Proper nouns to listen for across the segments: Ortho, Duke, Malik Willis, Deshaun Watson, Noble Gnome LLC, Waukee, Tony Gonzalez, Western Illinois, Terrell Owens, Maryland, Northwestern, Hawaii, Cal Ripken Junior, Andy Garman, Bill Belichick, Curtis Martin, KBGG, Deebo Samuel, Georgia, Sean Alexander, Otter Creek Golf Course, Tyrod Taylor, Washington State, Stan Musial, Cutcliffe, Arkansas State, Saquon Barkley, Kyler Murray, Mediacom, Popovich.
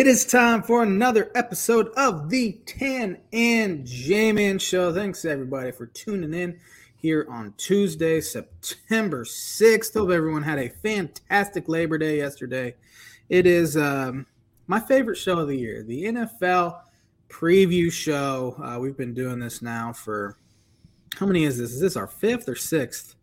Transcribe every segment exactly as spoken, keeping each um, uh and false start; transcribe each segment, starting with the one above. It is time for another episode of the Tan and J-Man Show. Thanks, everybody, for tuning in here on Tuesday, September sixth. Hope everyone had a fantastic Labor Day yesterday. It is um, my favorite show of the year, the N F L preview show. Uh, we've been doing this now for – how many is this? Is this our fifth or sixth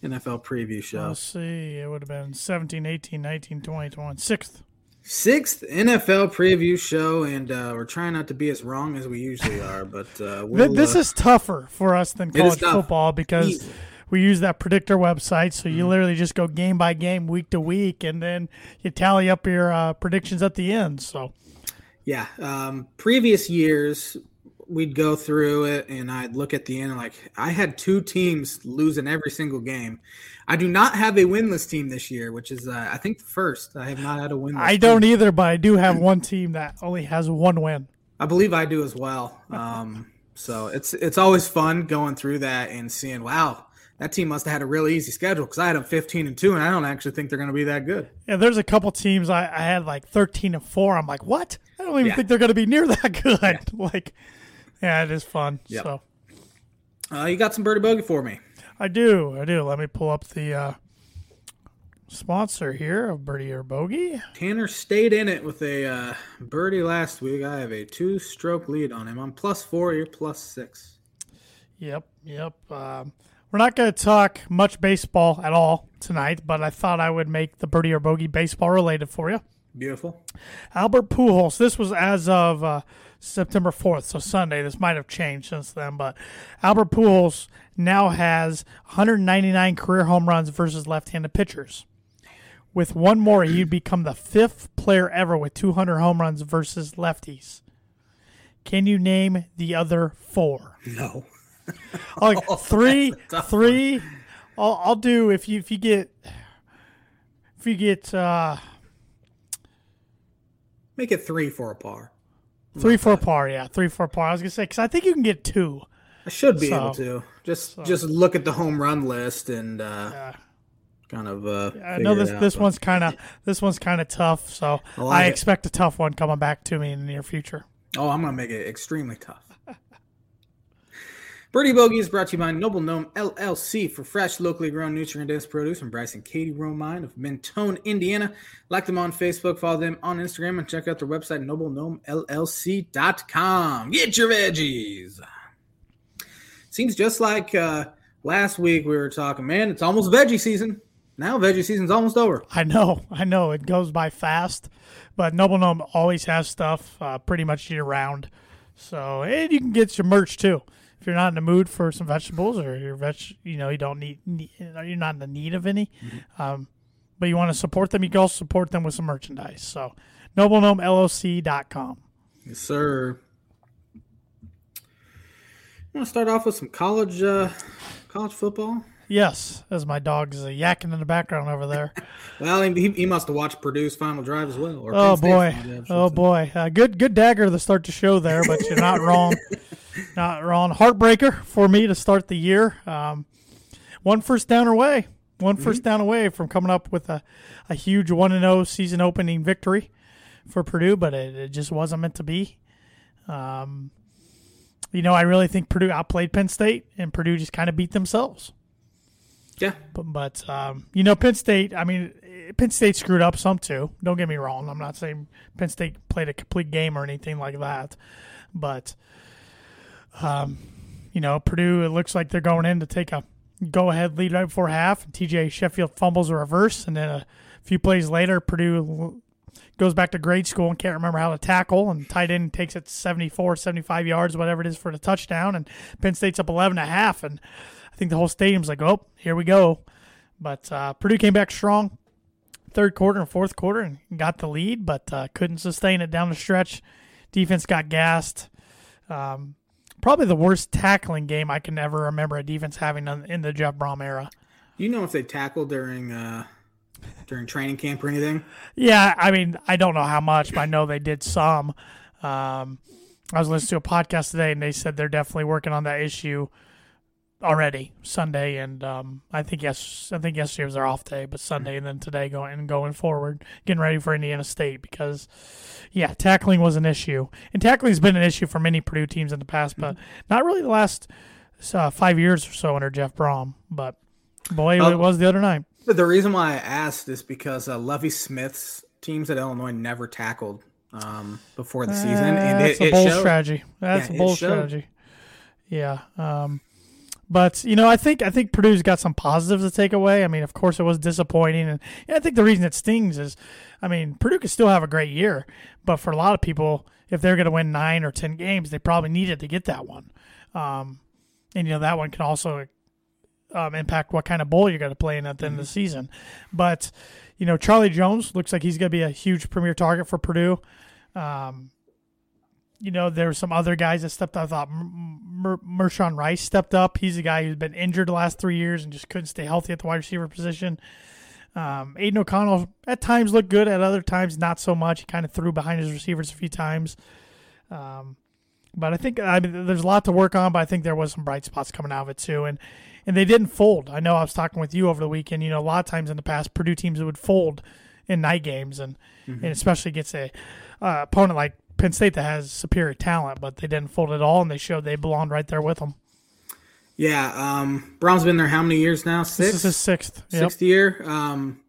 N F L preview show? Let's see. It would have been seventeen, eighteen, nineteen, twenty, twenty-one. Sixth. Sixth N F L preview show, and uh, we're trying not to be as wrong as we usually are. But uh, we'll, this uh, is tougher for us than college football because Easy. we use that predictor website. So mm-hmm. you literally just go game by game, week to week, and then you tally up your uh, predictions at the end. So, yeah, um, previous years we'd go through it, and I'd look at the end and like I had two teams losing every single game. I do not have a winless team this year, which is, uh, I think, the first. I have not had a winless I team. Don't either, but I do have one team that only has one win. I believe I do as well. Um, so it's it's always fun going through that and seeing, wow, that team must have had a really easy schedule because I had them fifteen and two, and I don't actually think they're going to be that good. Yeah, there's a couple teams I, I had like thirteen and four. I'm like, what? I don't even yeah. think they're going to be near that good. Yeah. Like, yeah, it is fun. Yep. So, uh, you got some birdie bogey for me. I do, I do. Let me pull up the uh, sponsor here of Birdie or Bogey. Tanner stayed in it with a uh, birdie last week. I have a two-stroke lead on him. I'm plus four, you're plus six. Yep, yep. Um, we're not going to talk much baseball at all tonight, but I thought I would make the Birdie or Bogey baseball-related for you. Beautiful. Albert Pujols. This was as of uh, September fourth, so Sunday. This might have changed since then, but Albert Pujols now has one hundred ninety-nine career home runs versus left-handed pitchers. With one more, he'd become the fifth player ever with two hundred home runs versus lefties. Can you name the other four? No. Like oh, three, three. I'll, I'll do if you if you get if you get uh, make it three for a par. Three for a par, yeah, three for a par. I was gonna say because I think you can get two. I should be so, able to. Just so. just look at the home run list and uh, yeah. kind of uh yeah, I know this out, this but. one's kind of this one's kind of tough, so I, like I expect a tough one coming back to me in the near future. Oh, I'm going to make it extremely tough. Birdie Bogey is brought to you by Noble Gnome L L C for fresh, locally grown, nutrient-dense produce from Bryce and Katie Romine of Mentone, Indiana. Like them on Facebook, follow them on Instagram, and check out their website, noble gnome l l c dot com. Get your veggies. Seems just like uh, last week we were talking, man, it's almost veggie season. Now veggie season's almost over. I know. I know. It goes by fast. But Noble Gnome always has stuff uh, pretty much year-round. So, and you can get your merch, too. If you're not in the mood for some vegetables or your veg, you know, you don't need, you're not in the need of any, mm-hmm. um, but you want to support them, you can also support them with some merchandise. So, noble gnome l l c dot com. Yes, sir. You want to start off with some college uh, college football? Yes, as my dog's uh, yakking in the background over there. Well, he, he must have watched Purdue's final drive as well. Or oh, boy. Drive, oh, say. boy. Uh, good good dagger to start the show there, but you're not wrong. Not wrong. Heartbreaker for me to start the year. Um, one first down away. One mm-hmm. first down away from coming up with a, a huge one and oh season opening victory for Purdue, but it, it just wasn't meant to be. Um You know, I really think Purdue outplayed Penn State, and Purdue just kind of beat themselves. Yeah. But, but um, you know, Penn State, I mean, Penn State screwed up some too. Don't get me wrong. I'm not saying Penn State played a complete game or anything like that. But, um, you know, Purdue, it looks like they're going in to take a go-ahead lead right before half. And T J Sheffield fumbles a reverse, and then a few plays later, Purdue goes back to grade school and can't remember how to tackle, and tight end takes it seventy-four, seventy-five yards, whatever it is, for the touchdown, and Penn State's up eleven and a half, and I think the whole stadium's like, oh, here we go. But uh, Purdue came back strong third quarter and fourth quarter and got the lead, but uh, couldn't sustain it down the stretch. Defense got gassed. Um, probably the worst tackling game I can ever remember a defense having in the Jeff Brohm era. You know if they tackled during uh... – during training camp or anything? Yeah, I mean, I don't know how much, but I know they did some. Um, I was listening to a podcast today, and they said they're definitely working on that issue already Sunday, and um, I think yes, I think yesterday was their off day, but Sunday and then today going and going forward, getting ready for Indiana State because, yeah, tackling was an issue, and tackling has been an issue for many Purdue teams in the past, but not really the last uh, five years or so under Jeff Brohm. But boy, um, it was the other night. The reason why I asked is because uh, Lovie Smith's teams at Illinois never tackled um, before the season, uh, and it, that's a bold it showed. strategy. That's yeah, a bold strategy. Yeah. Um, But, you know, I think I think Purdue's got some positives to take away. I mean, of course, it was disappointing. And, and I think the reason it stings is, I mean, Purdue could still have a great year. But for a lot of people, if they're going to win nine or ten games, they probably needed to get that one. Um, and, you know, that one can also um, impact what kind of bowl you're going to play in at the mm-hmm. end of the season. But, you know, Charlie Jones looks like he's going to be a huge premier target for Purdue. Um You know, there were some other guys that stepped up. I thought Mershon Rice stepped up. He's a guy who's been injured the last three years and just couldn't stay healthy at the wide receiver position. Um, Aiden O'Connell at times looked good. At other times, not so much. He kind of threw behind his receivers a few times. Um, but I think I mean, there's a lot to work on, but I think there was some bright spots coming out of it too. And and they didn't fold. I know I was talking with you over the weekend. You know, a lot of times in the past, Purdue teams would fold in night games, and, mm-hmm. and especially against a uh, opponent like Penn State that has superior talent, but they didn't fold at all, and they showed they belonged right there with them. Yeah, um, Brown's been there how many years now? Six? This is his sixth. Yep. Sixth year. Um,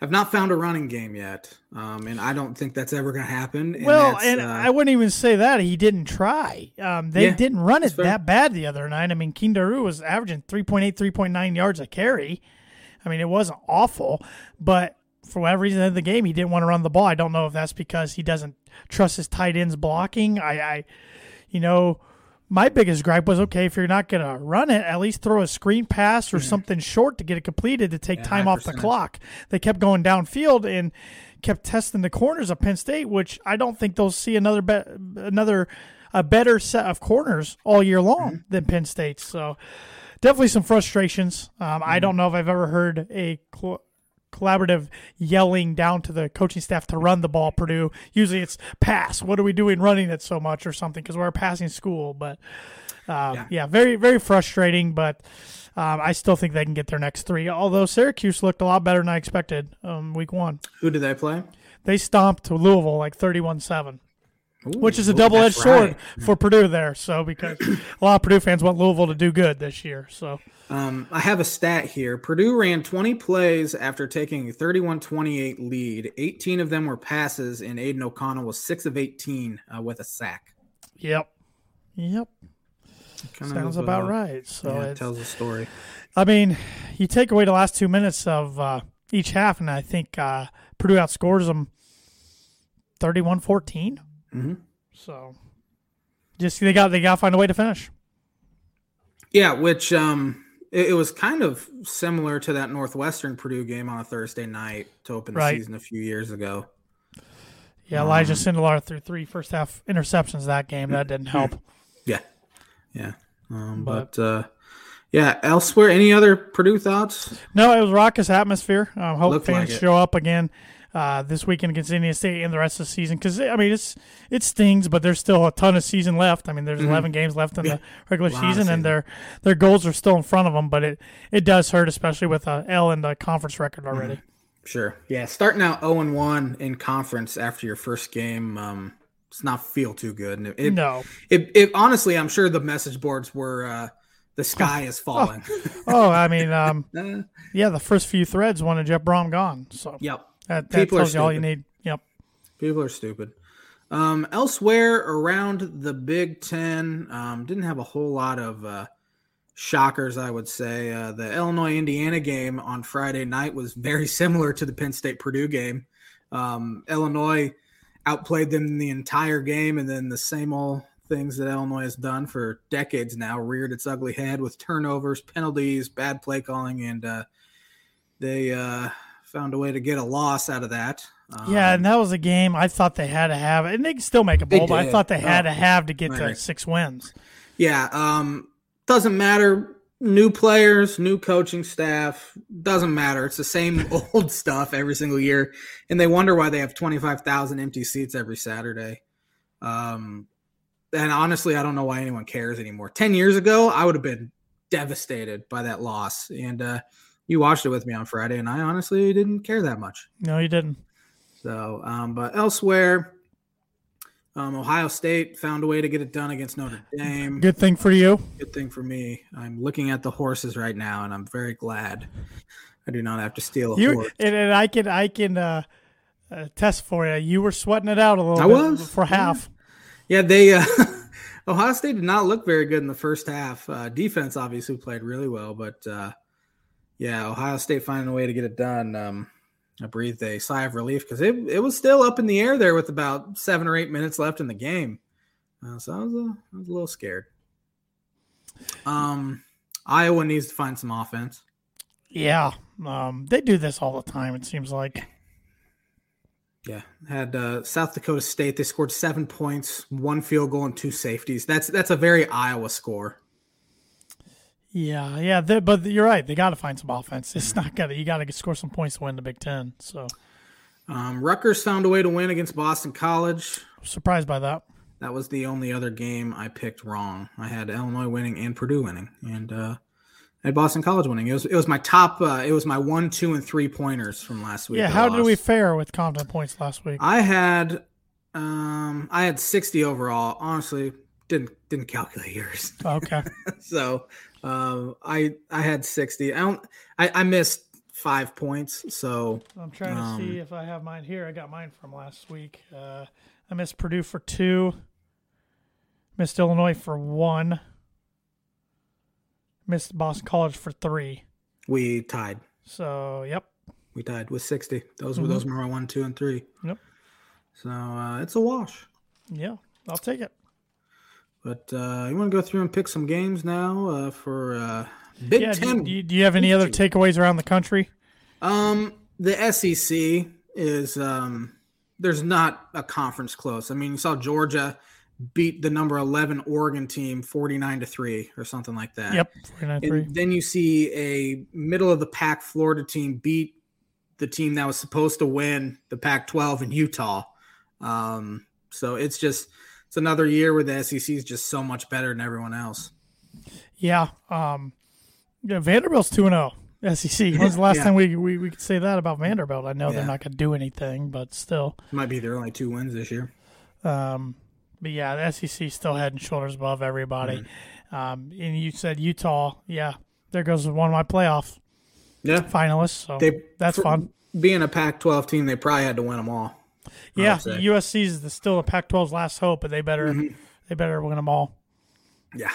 I've not found a running game yet, um, and I don't think that's ever going to happen. And well, and uh, I wouldn't even say that. He didn't try. Um, they yeah, didn't run it that bad the other night. I mean, Kindaru was averaging three point eight, three point nine yards a carry. I mean, it wasn't awful, but for whatever reason in the game, he didn't want to run the ball. I don't know if that's because he doesn't trust his tight ends blocking. I, I you know, my biggest gripe was, okay, if you're not going to run it, at least throw a screen pass or yeah. something short to get it completed to take yeah, time one hundred percent off the clock. They kept going downfield and kept testing the corners of Penn State, which I don't think they'll see another be- another a better set of corners all year long mm-hmm. than Penn State. So definitely some frustrations. Um, mm-hmm. I don't know if I've ever heard a cl- collaborative yelling down to the coaching staff to run the ball, Purdue. Usually it's pass. What are we doing running it so much or something? Because we're a passing school. But, um, yeah. yeah, very, very frustrating. But um, I still think they can get their next three, although Syracuse looked a lot better than I expected um, week one. Who did they play? They stomped Louisville like thirty-one seven, which is a double-edged sword right. for Purdue there. So because a lot of Purdue fans want Louisville to do good this year. So. Um, I have a stat here. Purdue ran twenty plays after taking a thirty-one twenty-eight lead. eighteen of them were passes, and Aiden O'Connell was six of eighteen uh, with a sack. Yep. Yep. Kind Sounds of, about uh, right. So yeah, it tells a story. I mean, you take away the last two minutes of uh, each half, and I think uh, Purdue outscores them thirty-one fourteen. Mm-hmm. So just they got they got to find a way to finish. Yeah, which um, it, it was kind of similar to that Northwestern Purdue game on a Thursday night to open the right. season a few years ago. Yeah, Elijah um, Sindelar threw three first half interceptions that game. That didn't help. Yeah, yeah. Um, but, but uh, yeah, elsewhere, any other Purdue thoughts? No, it was raucous atmosphere. I um, hope fans like show up again uh, this weekend against Indiana State and the rest of the season because, I mean, it's it stings, but there's still a ton of season left. I mean, there's mm-hmm. eleven games left in yeah. the regular season, season, and their their goals are still in front of them, but it, it does hurt, especially with a L in the conference record already. Mm-hmm. Sure. Yeah, starting out oh and one in conference after your first game, um, it's not feel too good. And it, it, no. It, it, honestly, I'm sure the message boards were uh, – the sky is falling. Oh, oh I mean, um, yeah, the first few threads wanted Jeff Brohm gone. So yep. that, that tells you all you need. Yep. People are stupid. Um, elsewhere around the Big Ten, um, didn't have a whole lot of uh, shockers, I would say. Uh, the Illinois-Indiana game on Friday night was very similar to the Penn State-Purdue game. Um, Illinois outplayed them the entire game, and then the same old things that Illinois has done for decades now, reared its ugly head with turnovers, penalties, bad play calling, and uh, they uh, found a way to get a loss out of that. Um, yeah, and that was a game I thought they had to have, and they can still make a bowl, but I thought they had oh, to have to get right. to six wins. Yeah, um, doesn't matter. New players, new coaching staff, doesn't matter. It's the same old stuff every single year, and they wonder why they have twenty-five thousand empty seats every Saturday. Um And honestly, I don't know why anyone cares anymore. Ten years ago, I would have been devastated by that loss. And uh, you watched it with me on Friday, and I honestly didn't care that much. No, you didn't. So, um, but elsewhere, um, Ohio State found a way to get it done against Notre Dame. Good thing for you. Good thing for me. I'm looking at the horses right now, and I'm very glad I do not have to steal a you, horse. And, and I can, I can uh, uh, test for you. You were sweating it out a little I bit was. for half. Yeah, yeah they uh, – Ohio State did not look very good in the first half. Uh, defense obviously played really well, but, uh, yeah, Ohio State finding a way to get it done. Um, I breathed a sigh of relief because it, it was still up in the air there with about seven or eight minutes left in the game. Uh, so I was, a, I was a little scared. Um, Iowa needs to find some offense. Yeah, um, they do this all the time, it seems like. Yeah, had uh, South Dakota State. They scored seven points, one field goal, and two safeties. That's that's a very Iowa score. Yeah, yeah, they, but you're right. They got to find some offense. It's not gonna. You got to score some points to win the Big Ten. So, um, Rutgers found a way to win against Boston College. Surprised by that. That was the only other game I picked wrong. I had Illinois winning and Purdue winning, and uh, I had Boston College winning. It was it was my top. Uh, it was my one, two, and three pointers from last week. Yeah, how did we fare with Compton points last week? I had, um, I had sixty overall. Honestly, didn't didn't calculate yours. Okay, so. Um, I I had sixty. I don't. I, I missed five points. So I'm trying to um, see if I have mine here. I got mine from last week. Uh, I missed Purdue for two. Missed Illinois for one. Missed Boston College for three. We tied. So yep. We tied with sixty. Those mm-hmm. were those were my one, two, and three. Yep. So uh, it's a wash. Yeah, I'll take it. But uh, you want to go through and pick some games now uh, for uh, Big yeah, Ten. Do you, do you have any other takeaways around the country? Um, the S E C is um, – there's not a conference close. I mean, you saw Georgia beat the number eleven Oregon team forty-nine to three or something like that. Yep, forty-nine to three. Then you see a middle-of-the-pack Florida team beat the team that was supposed to win the Pac twelve in Utah. Um, so it's just – it's another year where the S E C is just so much better than everyone else. Yeah. Um, yeah, Vanderbilt's two and oh S E C. When's the last yeah. time we, we, we could say that about Vanderbilt? I know yeah. they're not going to do anything, but still. It might be their only two wins this year. Um, but, yeah, the S E C still head and shoulders above everybody. Mm-hmm. Um, and you said Utah. Yeah, there goes one of my playoff yeah. finalists. So they, that's fun. Being a Pac twelve team, they probably had to win them all. Yeah, U S C is the, still a Pac twelve's last hope, but they better mm-hmm. they better win them all. Yeah.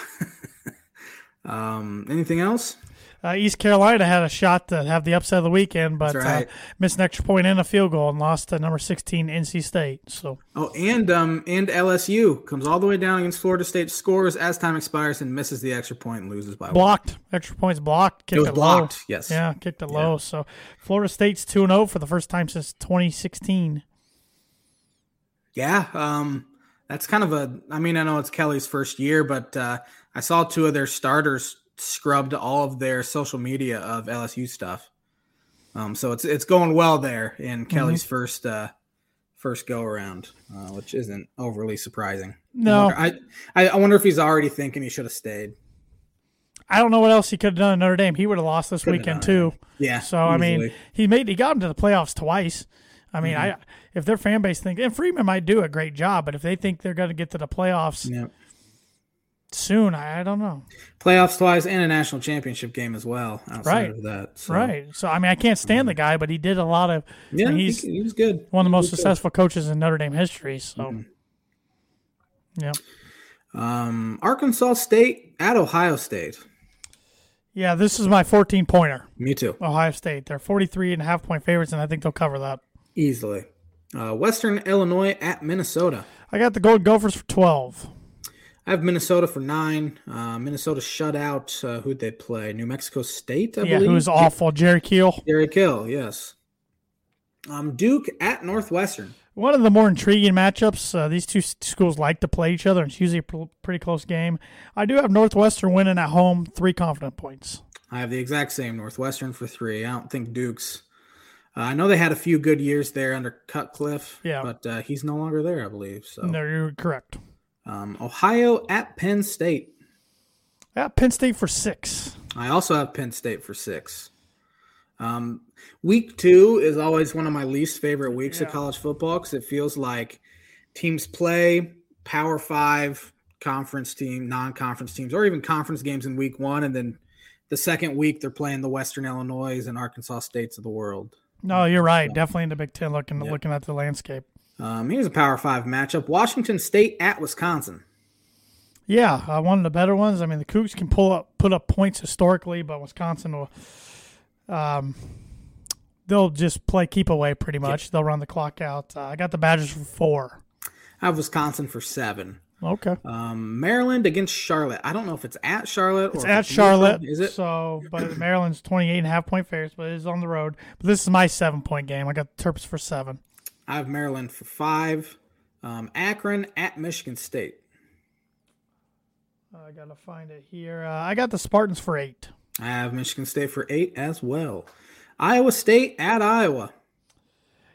um, anything else? Uh, East Carolina had a shot to have the upset of the weekend, but right. uh, missed an extra point and a field goal and lost to number sixteen N C State. So oh, and um, and L S U comes all the way down against Florida State, scores as time expires, and misses the extra point and loses by one. Blocked extra points, blocked. Kicked it was it blocked. Low. Yes, yeah, kicked it yeah. low. So Florida State's two and zero for the first time since twenty sixteen. Yeah, um, that's kind of a – I mean, I know it's Kelly's first year, but uh, I saw two of their starters scrubbed all of their social media of L S U stuff. Um, so it's it's going well there in Kelly's mm-hmm. first uh, first go-around, uh, which isn't overly surprising. No. I wonder, I, I wonder if he's already thinking he should have stayed. I don't know what else he could have done in Notre Dame. He would have lost this Could've weekend too. Him. Yeah. So, easily. I mean, he made he got him to the playoffs twice. I mean, mm-hmm. I if their fan base thinks – and Freeman might do a great job, but if they think they're going to get to the playoffs yep. soon, I, I don't know. Playoffs-wise and a national championship game as well outside right. of that. So. Right. So, I mean, I can't stand the guy, but he did a lot of – Yeah, he's he was good. One of the most successful good. coaches in Notre Dame history. So, mm-hmm. yeah. Um, Arkansas State at Ohio State. Yeah, this is my fourteen-pointer. Me too. Ohio State. They're forty-three and a half point favorites, and I think they'll cover that. Easily. Uh, Western Illinois at Minnesota. I got the Golden Gophers for twelve. I have Minnesota for nine. Uh, Minnesota shut out, uh, who'd they play? New Mexico State, I yeah, believe? Yeah, who was awful. Jerry Kill. Jerry Kill, yes. Um, Duke at Northwestern. One of the more intriguing matchups. Uh, these two schools like to play each other, and it's usually a pr- pretty close game. I do have Northwestern winning at home, three confident points. I have the exact same. Northwestern for three. I don't think Duke's. Uh, I know they had a few good years there under Cutcliffe, yeah. but uh, he's no longer there, I believe. So. No, you're correct. Um, Ohio at Penn State. I got Penn State for six. I also have Penn State for six. Um, week two is always one of my least favorite weeks yeah. of college football because it feels like teams play Power Five conference team, non-conference teams, or even conference games in week one, and then the second week they're playing the Western Illinois and Arkansas states of the world. No, you're right. So, definitely in the Big Ten looking yep. looking at the landscape. Um, here's a Power Five matchup. Washington State at Wisconsin. Yeah, uh, one of the better ones. I mean, the Cougs can pull up, put up points historically, but Wisconsin will um, they'll just play keep away pretty much. Yep. They'll run the clock out. Uh, I got the Badgers for four. I have Wisconsin for seven. Okay. Um, Maryland against Charlotte. I don't know if it's at Charlotte. Or it's at it's Charlotte. Is it? So, but Maryland's twenty-eight and a half point favorites, but it is on the road. But this is my seven-point game. I got the Terps for seven. I have Maryland for five. Um, Akron at Michigan State. I got to find it here. Uh, I got the Spartans for eight. I have Michigan State for eight as well. Iowa State at Iowa.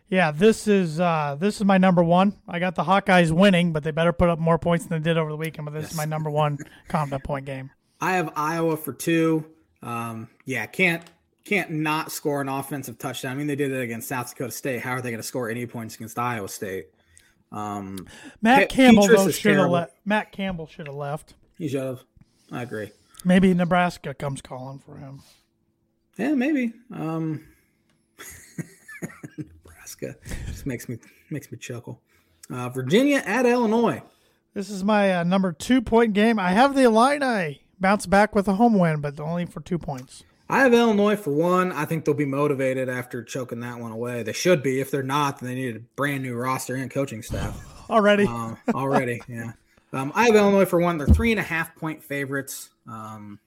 Yeah, this is uh, this is my number one. I got the Hawkeyes winning, but they better put up more points than they did over the weekend. But this yes. is my number one combat point game. I have Iowa for two. Um, yeah, can't can't not score an offensive touchdown. I mean, they did it against South Dakota State. How are they going to score any points against Iowa State? Um, Matt Pe- Campbell though, should have le- Matt Campbell should have left. He should have. I agree. Maybe Nebraska comes calling for him. Yeah, maybe. Um, just makes me makes me chuckle. Uh, Virginia at Illinois. This is my uh, number two point game. I have the Illini bounce back with a home win, but only for two points. I have Illinois for one. I think they'll be motivated after choking that one away. They should be. If they're not, then they need a brand new roster and coaching staff. already, uh, already, yeah. Um, I have Illinois for one. They're three and a half point favorites. Um,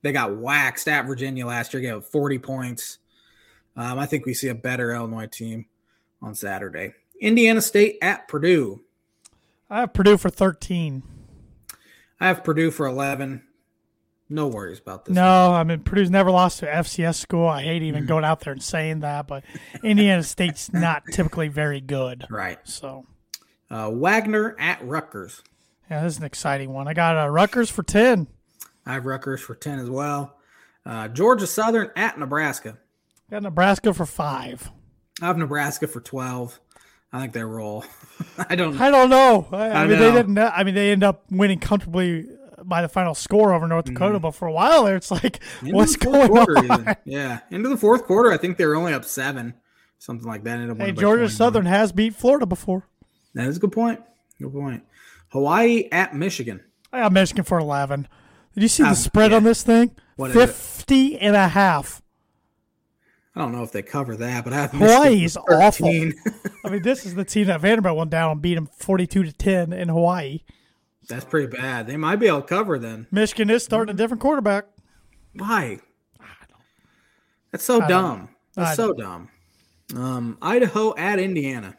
they got waxed at Virginia last year. Gave up forty points. Um, I think we see a better Illinois team on Saturday. Indiana State at Purdue. I have Purdue for thirteen. I have Purdue for eleven. No worries about this. No, game. I mean, Purdue's never lost to an F C S school. I hate even mm-hmm. going out there and saying that, but Indiana State's not typically very good. Right. So, uh, Wagner at Rutgers. Yeah, this is an exciting one. I got uh, Rutgers for ten. I have Rutgers for ten as well. Uh, Georgia Southern at Nebraska. I got Nebraska for five. I have Nebraska for twelve. I think they roll. I don't. I don't know. I, I, I mean, know. they didn't. I mean, they end up winning comfortably by the final score over North Dakota. Mm-hmm. But for a while there, it's like, into what's going quarter, on? Even. Yeah, into the fourth quarter, I think they were only up seven, something like that. Hey, Georgia Southern has beat Florida before. That is a good point. Good point. Hawaii at Michigan. I have Michigan for eleven. Did you see uh, the spread yeah. on this thing? What fifty is it? And a half. I don't know if they cover that, but I have Hawaii is awful. I mean, this is the team that Vanderbilt went down and beat them forty-two to ten in Hawaii. That's pretty bad. They might be able to cover then. Michigan is starting a different quarterback. Why? I don't. That's so I dumb. That's I so don't. dumb. Um, Idaho at Indiana.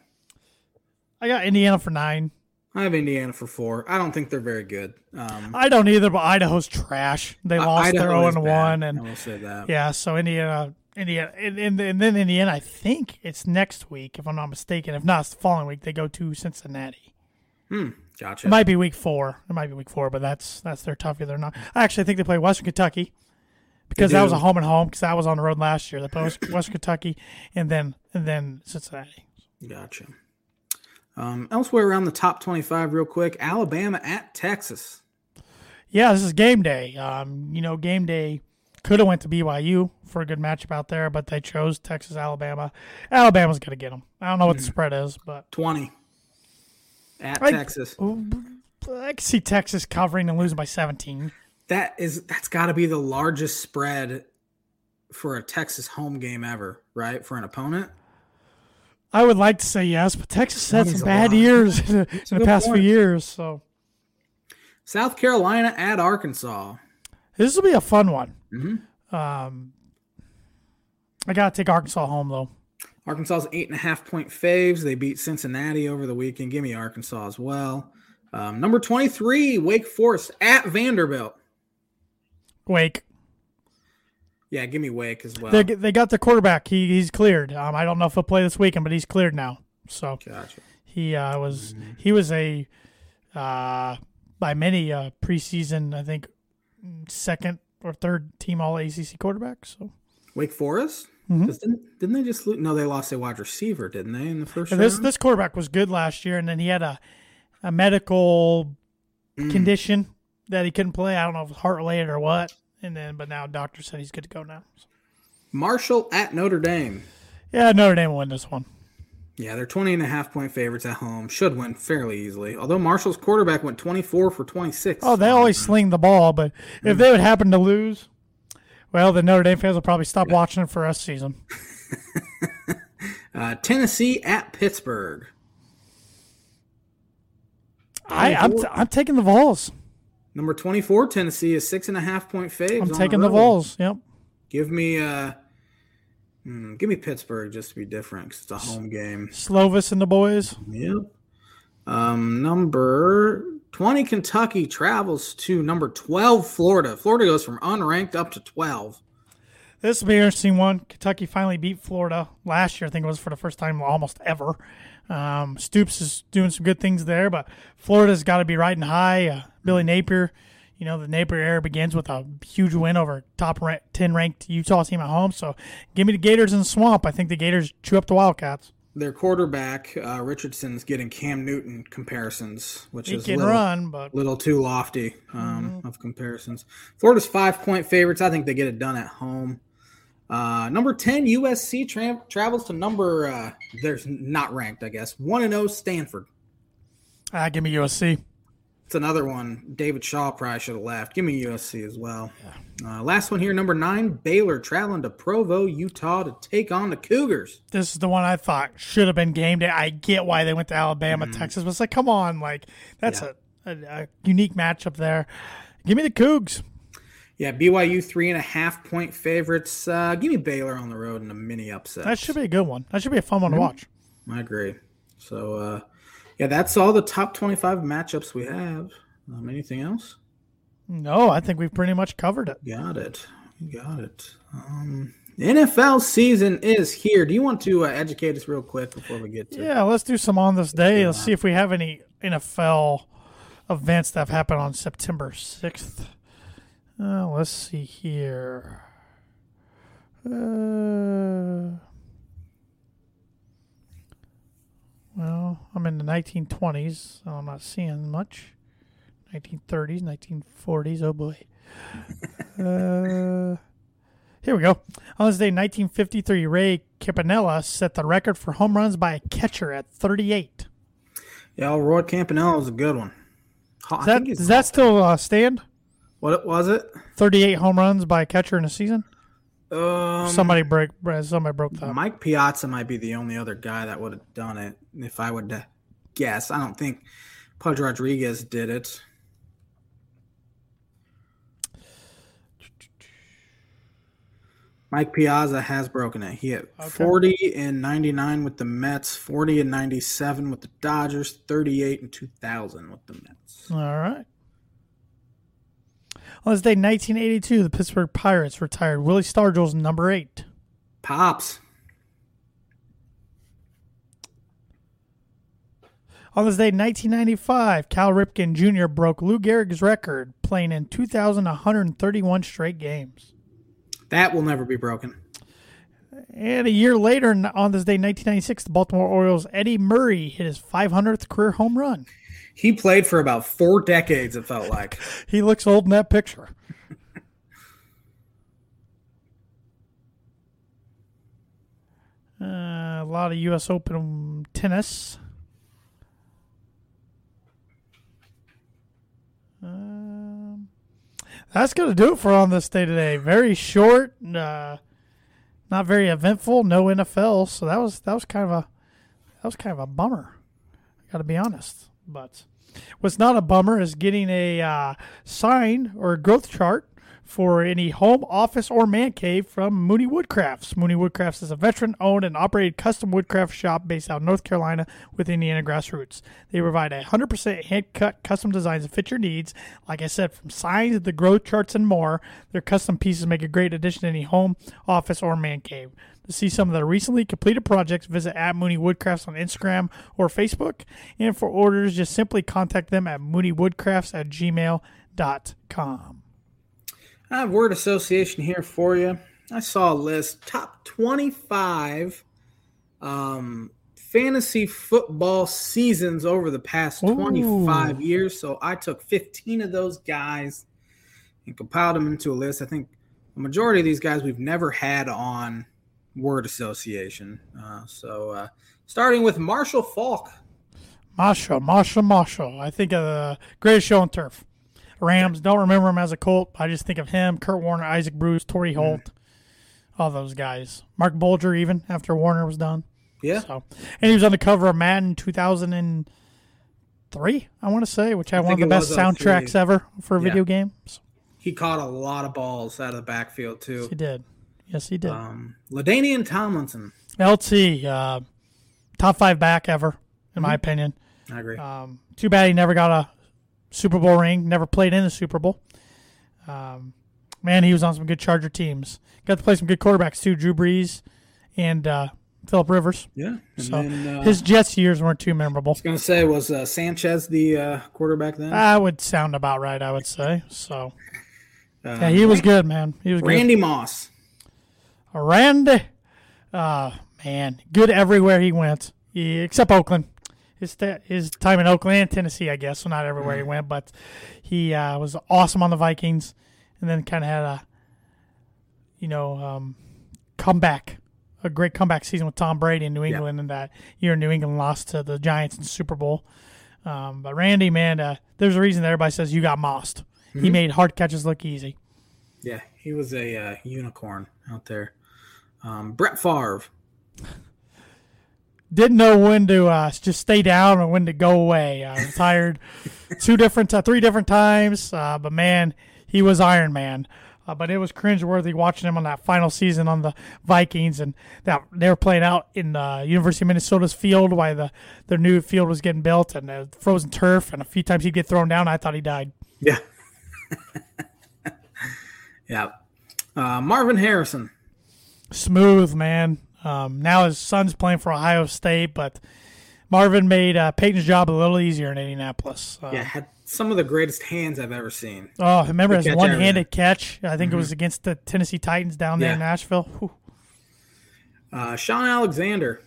I got Indiana for nine. I have Indiana for four. I don't think they're very good. Um, I don't either, but Idaho's trash. They uh, lost Idaho their zero and one. And I will say that. Yeah, so Indiana... Indiana, and, and, and then in the end, I think it's next week, if I'm not mistaken. If not, it's the following week. They go to Cincinnati. Hmm. Gotcha. It might be week four. It might be week four, but that's that's their toughie. They're not. I actually think they play Western Kentucky because that was a home and home. Because I was on the road last year. They play Western Kentucky and then and then Cincinnati. Gotcha. Um, elsewhere around the top twenty-five, real quick. Alabama at Texas. Yeah, this is game day. Um, you know, game day. Could have went to B Y U for a good matchup out there, but they chose Texas, Alabama. Alabama's going to get them. I don't know what the spread is, but twenty at I, Texas. I can see Texas covering and losing by seventeen. That is that's got to be the largest spread for a Texas home game ever, right? For an opponent. I would like to say yes, but Texas had some bad years in the past few years. So, South Carolina at Arkansas. This will be a fun one. Mm-hmm. Um, I got to take Arkansas home, though. Arkansas's eight and a half point faves. They beat Cincinnati over the weekend. Give me Arkansas as well. Um, number twenty-three, Wake Forest at Vanderbilt. Wake. Yeah, give me Wake as well. They, they got the quarterback. He He's cleared. Um, I don't know if he'll play this weekend, but he's cleared now. So gotcha. he uh, was mm-hmm. he was a, uh, by many, uh, preseason, I think, second or third team All-A C C quarterback. So Wake Forest? Mm-hmm. Didn't, didn't they just lose? No, they lost a wide receiver, didn't they, in the first round? This, this quarterback was good last year, and then he had a, a medical mm. condition that he couldn't play. I don't know if it was heart-related or what. And then, but now doctor said he's good to go now. So. Marshall at Notre Dame. Yeah, Notre Dame will win this one. Yeah, they're twenty and a half point favorites at home. Should win fairly easily. Although Marshall's quarterback went twenty-four for twenty-six. Oh, they always sling the ball, but if mm-hmm. they would happen to lose, well, the Notre Dame fans will probably stop yeah. watching it for us season. uh, Tennessee at Pittsburgh. I, I'm t- I'm taking the Vols. Number twenty-four, Tennessee is six and a half point faves. I'm taking the Vols. Yep. Give me uh. Mm, give me Pittsburgh just to be different because it's a home game. Slovis and the boys. Yep. Um, number twenty, Kentucky travels to number twelve, Florida. Florida goes from unranked up to twelve. This will be an interesting one. Kentucky finally beat Florida last year. I think it was for the first time almost ever. Um, Stoops is doing some good things there, but Florida's got to be riding high. Uh, Billy Napier. You know, the Napier era begins with a huge win over top ten-ranked Utah team at home. So give me the Gators in the swamp. I think the Gators chew up the Wildcats. Their quarterback, uh, Richardson's getting Cam Newton comparisons, which he is a little, run, but... little too lofty um, mm-hmm. of comparisons. Florida's five-point favorites. I think they get it done at home. Uh, number ten, U S C tra- travels to number uh, – there's not ranked, I guess. one and oh, Stanford. Uh, give me U S C. It's another one. David Shaw probably should have left. Give me U S C as well. Yeah. Uh, last one here, number nine, Baylor traveling to Provo, Utah to take on the Cougars. This is the one I thought should have been game day. I get why they went to Alabama, mm-hmm. Texas, but it's like, come on, like that's yeah. a, a, a unique matchup there. Give me the Cougs. Yeah, B Y U three and a half point favorites. Uh, give me Baylor on the road in a mini upset. That should be a good one. That should be a fun one mm-hmm. to watch. I agree. So. Uh, Yeah, that's all the top twenty-five matchups we have. Um, anything else? No, I think we've pretty much covered it. Got it. Got it. Um, N F L season is here. Do you want to uh, educate us real quick before we get to Yeah, let's do some on this day. Let's see if we have any N F L events that have happened on September sixth. Uh, let's see here. Uh... Well, I'm in the nineteen twenties, so I'm not seeing much. nineteen thirties, nineteen forties, oh boy. uh, here we go. On this day, nineteen fifty-three, Ray Campanella set the record for home runs by a catcher at thirty-eight. Yeah, old Roy Campanella was a good one. Is that, does that still uh, stand? What was it? thirty-eight home runs by a catcher in a season? Um, somebody broke. Somebody broke that. Mike Piazza might be the only other guy that would have done it, if I would guess. I don't think Pudge Rodriguez did it. Mike Piazza has broken it. He hit okay. forty and ninety-nine with the Mets, forty and ninety-seven with the Dodgers, thirty-eight and two thousand with the Mets. All right. On this day, nineteen eighty-two, the Pittsburgh Pirates retired Willie Stargell's number eight. Pops. On this day, nineteen ninety-five, Cal Ripken Junior broke Lou Gehrig's record, playing in two thousand one hundred thirty-one straight games. That will never be broken. And a year later, on this day, nineteen ninety-six, the Baltimore Orioles' Eddie Murray hit his five hundredth career home run. He played for about four decades, it felt like. He looks old in that picture. uh, a lot of U S Open tennis. Um, that's going to do it for On This Day Today. Very short, uh, not very eventful, no N F L. So that was that was kind of a that was kind of a bummer. I got to be honest. But what's not a bummer is getting a uh, sign or a growth chart for any home, office, or man cave from Mooney Woodcrafts. Mooney Woodcrafts is a veteran-owned and operated custom woodcraft shop based out of North Carolina with Indiana grassroots. They provide one hundred percent hand-cut custom designs that fit your needs. Like I said, from signs to the growth charts and more, their custom pieces make a great addition to any home, office, or man cave. To see some of their recently completed projects, visit at Mooney Woodcrafts on Instagram or Facebook. And for orders, just simply contact them at mooneywoodcrafts at gmail dot com. I have word association here for you. I saw a list, top twenty-five um, fantasy football seasons over the past twenty-five Ooh. years. So I took fifteen of those guys and compiled them into a list. I think the majority of these guys we've never had on word association. Uh, so uh, starting with Marshall Faulk. Marshall, Marshall, Marshall. I think of the Greatest Show on Turf. Rams, don't remember him as a Colt. I just think of him, Kurt Warner, Isaac Bruce, Torrey Holt, mm. all those guys. Mark Bulger even, after Warner was done. Yeah. So, and he was on the cover of Madden two thousand three, I want to say, which had I one of the best soundtracks ever for a yeah. video game. So. He caught a lot of balls out of the backfield, too. Yes, he did. Yes, he did. Um, LaDainian Tomlinson. L T, uh, top five back ever, in mm-hmm. my opinion. I agree. Um, too bad he never got a Super Bowl ring, never played in the Super Bowl. Um, man, he was on some good Charger teams. Got to play some good quarterbacks, too, Drew Brees and uh, Phillip Rivers. Yeah. And so then, uh, his Jets years weren't too memorable. I was going to say, was uh, Sanchez the uh, quarterback then? That would sound about right, I would say. So, uh, yeah, he was good, man. He was Randy good. Moss. Randy. Uh, man, good everywhere he went, he, except Oakland. His, th- his time in Oakland and Tennessee, I guess, so not everywhere he went, but he uh, was awesome on the Vikings and then kind of had a, you know, um, comeback, a great comeback season with Tom Brady in New England, yeah. and that year New England lost to the Giants in the Super Bowl. Um, but Randy, man, uh, there's a reason that everybody says you got mossed. Mm-hmm. He made hard catches look easy. Yeah, he was a uh, unicorn out there. Um, Brett Favre. Didn't know when to uh, just stay down or when to go away. I was tired two different, uh, three different times. Uh, but, man, he was Iron Man. Uh, but it was cringeworthy watching him on that final season on the Vikings. And that they were playing out in the uh, University of Minnesota's field while the, their new field was getting built and uh, frozen turf. And a few times he'd get thrown down. I thought he died. Yeah. yeah. Uh, Marvin Harrison. Smooth, man. Um, now his son's playing for Ohio State, but Marvin made uh, Peyton's job a little easier in Indianapolis. Uh, yeah, had some of the greatest hands I've ever seen. Oh, I remember his one-handed catch. I think mm-hmm. it was against the Tennessee Titans down there yeah. in Nashville. Uh, Sean Alexander.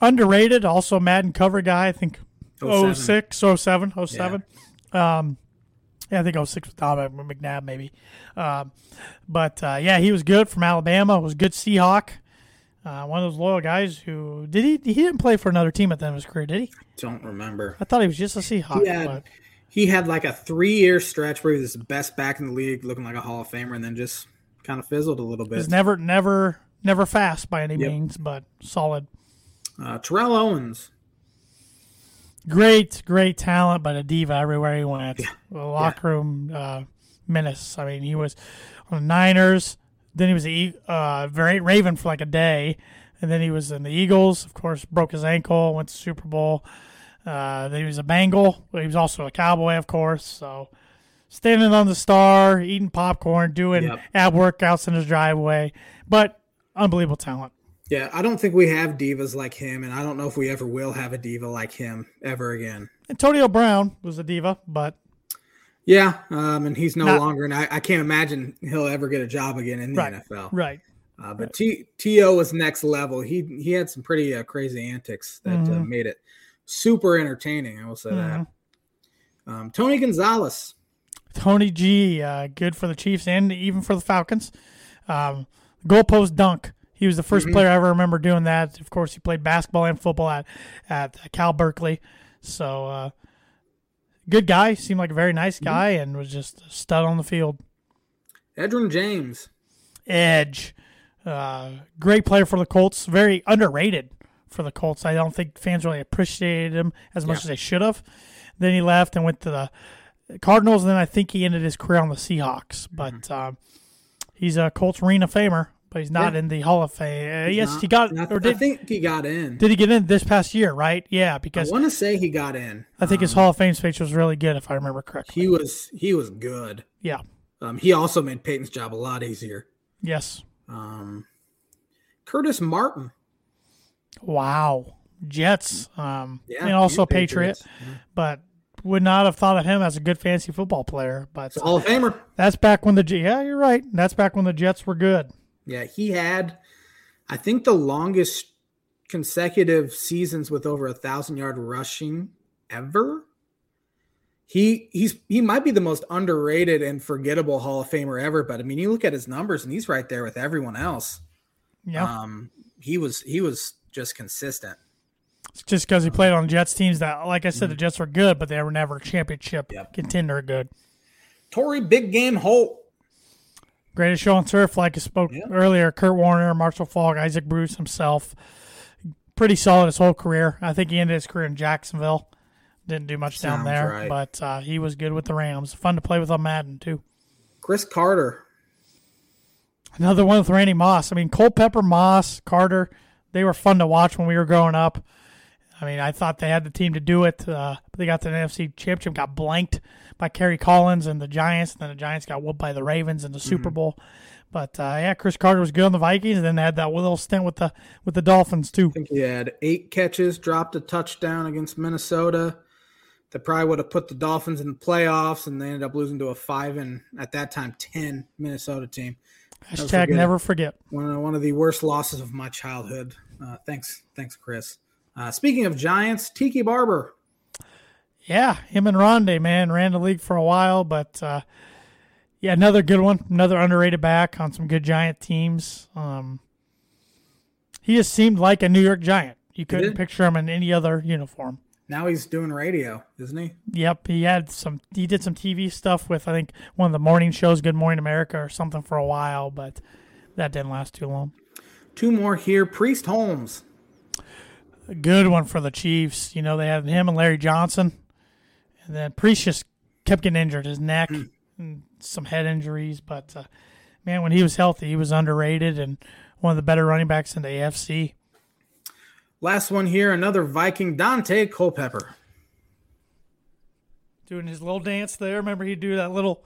Underrated, also Madden cover guy, I think oh six, oh seven Yeah. Um, yeah, I think oh six with Tom McNabb maybe. Um, but, uh, yeah, he was good from Alabama. Was good Seahawk. Uh, one of those loyal guys who did he he didn't play for another team at the end of his career, did he? I don't remember. I thought he was just a Seahawk. He had, but. he had like a three-year stretch where he was the best back in the league, looking like a Hall of Famer, and then just kind of fizzled a little bit. He was never, never, never fast by any yep. means, but solid. Uh, Terrell Owens. Great, great talent, but a diva everywhere he went. Yeah. The locker yeah. room uh, menace. I mean, he was on the Niners. Then he was a uh, very Raven for like a day, and then he was in the Eagles. Of course, broke his ankle, went to the Super Bowl. Uh, then he was a Bengal. He was also a Cowboy, of course. So standing on the star, eating popcorn, doing yep. ab workouts in his driveway, but unbelievable talent. Yeah, I don't think we have divas like him, and I don't know if we ever will have a diva like him ever again. Antonio Brown was a diva, but. Yeah, um, and he's no Not, longer, and I, I can't imagine he'll ever get a job again in the right, N F L. Right. Uh, but right. T, T O was next level. He he had some pretty uh, crazy antics that mm-hmm. uh, made it super entertaining. I will say mm-hmm. that. Um, Tony Gonzalez, Tony G, uh, good for the Chiefs and even for the Falcons. Um, goalpost dunk. He was the first mm-hmm. player I ever remember doing that. Of course, he played basketball and football at at Cal Berkeley. So. Uh, Good guy, seemed like a very nice guy, and was just a stud on the field. Edgerrin James. Edge. Uh, great player for the Colts. Very underrated for the Colts. I don't think fans really appreciated him as much yeah. as they should have. Then he left and went to the Cardinals, and then I think he ended his career on the Seahawks. But mm-hmm. um, he's a Colts Ring of Famer, but he's not yeah. in the Hall of Fame. Uh, yes, not, he got not, or did, I think he got in. Did he get in this past year, right? Yeah, because I want to say he got in. I think um, his Hall of Fame speech was really good, if I remember correctly. He was he was good. Yeah. Um, he also made Peyton's job a lot easier. Yes. Um, Curtis Martin. Wow. Jets. Um, yeah, and also Patriot. Patriots. Yeah. But would not have thought of him as a good fantasy football player. But Hall of Famer. That's back when the yeah, you're right. That's back when the Jets were good. Yeah, he had, I think, the longest consecutive seasons with over a thousand yard rushing ever. He he's he might be the most underrated and forgettable Hall of Famer ever. But I mean, you look at his numbers, and he's right there with everyone else. Yeah, um, he was he was just consistent. It's just because he played on Jets teams that, like I said, mm-hmm. the Jets were good, but they were never championship yep. contender good. Torrey Big Game Holt. Greatest show on turf, like I spoke yeah. earlier. Kurt Warner, Marshall Faulk, Isaac Bruce himself. Pretty solid his whole career. I think he ended his career in Jacksonville. Didn't do much Sounds down there, right. but uh, he was good with the Rams. Fun to play with on Madden, too. Chris Carter. Another one with Randy Moss. I mean, Culpepper, Moss, Carter, they were fun to watch when we were growing up. I mean, I thought they had the team to do it. Uh, but they got to the N F C Championship, got blanked by Kerry Collins and the Giants, and then the Giants got whooped by the Ravens in the mm-hmm. Super Bowl. But, uh, yeah, Chris Carter was good on the Vikings, and then they had that little stint with the with the Dolphins, too. I think he had eight catches, dropped a touchdown against Minnesota. They probably would have put the Dolphins in the playoffs, and they ended up losing to a five and, at that time, ten Minnesota team. Hashtag never forget. One of, one of the worst losses of my childhood. Uh, thanks, Thanks, Chris. Uh, speaking of Giants, Tiki Barber. Yeah, him and Rondé, man, ran the league for a while, but uh, yeah, another good one, another underrated back on some good Giant teams. Um, he just seemed like a New York Giant. You couldn't picture him in any other uniform. Now he's doing radio, isn't he? Yep, he had some. He did some T V stuff with, I think, one of the morning shows, Good Morning America, or something for a while, but that didn't last too long. Two more here, Priest Holmes. A good one for the Chiefs. You know, they had him and Larry Johnson. And then Priest just kept getting injured, his neck and some head injuries. But, uh, man, when he was healthy, he was underrated and one of the better running backs in the A F C. Last one here, another Viking, Dante Culpepper. Doing his little dance there. Remember he'd do that little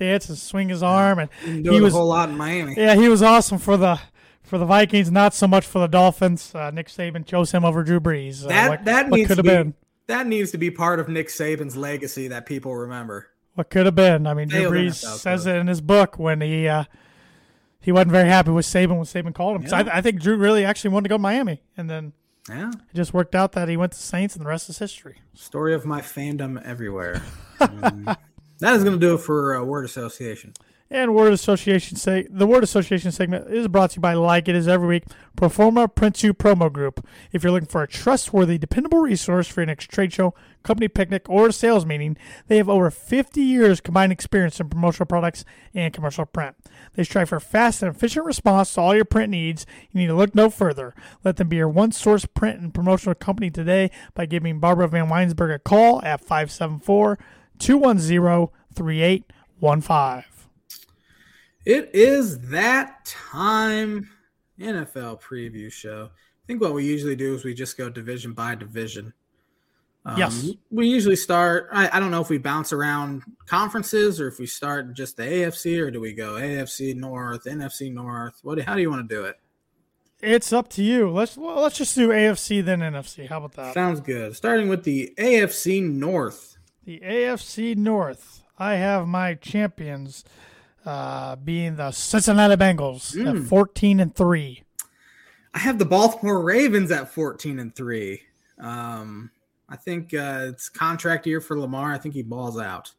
dance and swing his arm. And he did a whole lot in Miami. Yeah, he was awesome for the – For the Vikings, not so much for the Dolphins. Uh, Nick Saban chose him over Drew Brees. Uh, that what, that what needs could have been. That needs to be part of Nick Saban's legacy that people remember. What could have been? I mean, Drew Brees says it in his book when he uh, he wasn't very happy with Saban when Saban called him. Yeah. So I, I think Drew really actually wanted to go to Miami, and then yeah. it just worked out that he went to Saints, and the rest is history. Story of my fandom everywhere. um, that is going to do it for uh, Word Association. And Word Association seg- the Word Association segment is brought to you by, like it is every week, Performa Printu Promo Group. If you're looking for a trustworthy, dependable resource for your next trade show, company picnic, or sales meeting, they have over fifty years combined experience in promotional products and commercial print. They strive for fast and efficient response to all your print needs. You need to look no further. Let them be your one-source print and promotional company today by giving Barbara Van Weinsberg a call at five seven four, two one zero, three eight one five. It is that time, N F L preview show. I think what we usually do is we just go division by division. Um, yes. We usually start, I, I don't know if we bounce around conferences or if we start just the A F C or do we go A F C North, N F C North? What? How do you want to do it? It's up to you. Let's well, let's just do A F C then N F C. How about that? Sounds good. Starting with the A F C North. The A F C North. I have my champions. Uh, being the Cincinnati Bengals mm. at fourteen and three, I have the Baltimore Ravens at fourteen and three. Um, I think uh, it's contract year for Lamar. I think he balls out.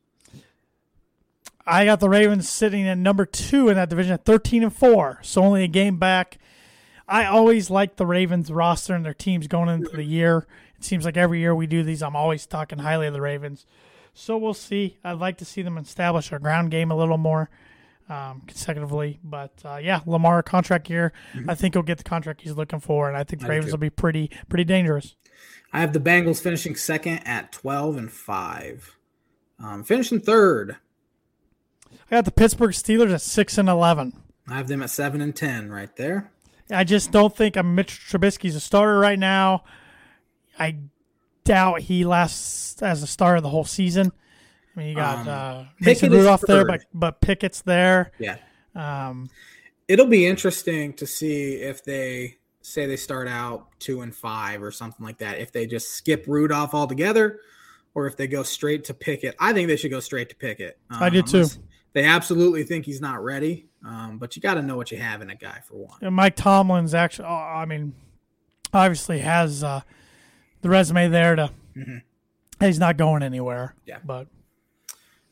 I got the Ravens sitting at number two in that division at thirteen and four, so only a game back. I always like the Ravens roster and their teams going into the year. It seems like every year we do these, I'm always talking highly of the Ravens. So we'll see. I'd like to see them establish our ground game a little more. Um, consecutively, but uh, yeah, Lamar contract year. Mm-hmm. I think he'll get the contract he's looking for, and I think the I Ravens do. will be pretty, pretty dangerous. I have the Bengals finishing second at twelve and five, um, finishing third. I got the Pittsburgh Steelers at six and eleven. I have them at seven and ten, right there. I just don't think I'm Mitch Trubisky's a starter right now. I doubt he lasts as a starter the whole season. I mean, you got um, uh, Mason Rudolph there, but, but Pickett's there. Yeah. Um, It'll be interesting to see if they say they start out two and five or something like that, if they just skip Rudolph altogether or if they go straight to Pickett. I think they should go straight to Pickett. Um, I do too. They absolutely think he's not ready, um, but you got to know what you have in a guy for one. And Mike Tomlin's actually, oh, I mean, obviously has uh, the resume there to mm-hmm. – he's not going anywhere. Yeah. But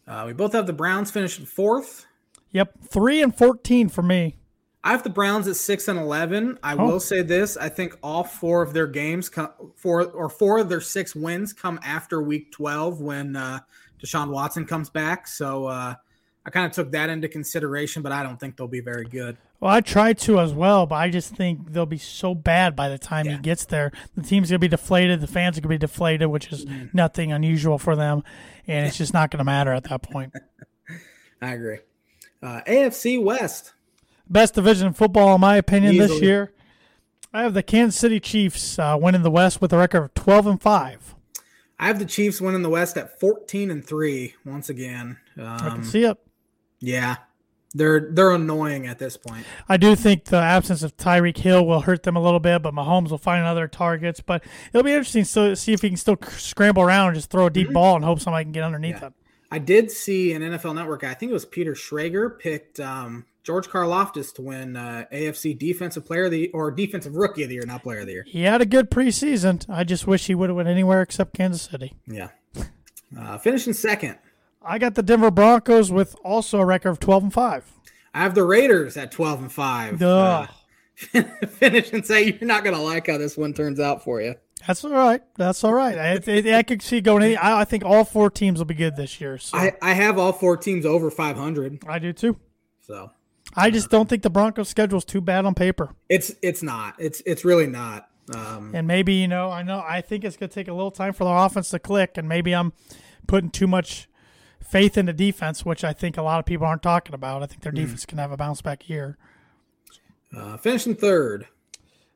uh, we both have the Browns finishing fourth. Yep, three and fourteen for me. I have the Browns at six and eleven. I oh. will say this. I think all four of their games, come, four or four of their six wins come after week twelve when uh, Deshaun Watson comes back. So uh, I kind of took that into consideration, but I don't think they'll be very good. Well, I tried to as well, but I just think they'll be so bad by the time yeah. he gets there. The team's going to be deflated. The fans are going to be deflated, which is mm-hmm. nothing unusual for them. And it's just not going to matter at that point. I agree. Uh, A F C West. Best division in football, in my opinion, Easily. This year. I have the Kansas City Chiefs uh, winning the West with a record of twelve and five. I have the Chiefs winning the West at fourteen and three once again. Um, I can see it. Yeah, they're they're annoying at this point. I do think the absence of Tyreek Hill will hurt them a little bit, but Mahomes will find other targets. But it'll be interesting to see if he can still scramble around and just throw a deep mm-hmm. ball and hope somebody can get underneath yeah. it. I did see an N F L Network guy, I think it was Peter Schrager, picked um, George Karlaftis to win uh, A F C Defensive Player of the or Defensive Rookie of the Year, not Player of the Year. He had a good preseason. I just wish he would have went anywhere except Kansas City. Yeah. Uh, finishing second. I got the Denver Broncos with also a record of twelve and five. I have the Raiders at twelve and five. Uh, finishing second. You're not going to like how this one turns out for you. That's all right. That's all right. I, I, I could see going any, I, I think all four teams will be good this year. So. I, I have all four teams over five hundred. I do too. So I just don't think the Broncos' schedule is too bad on paper. It's it's not. It's it's really not. Um, and maybe, you know, I know I think it's going to take a little time for the offense to click, and maybe I'm putting too much faith in the defense, which I think a lot of people aren't talking about. I think their defense mm. can have a bounce back year. Uh, finishing third.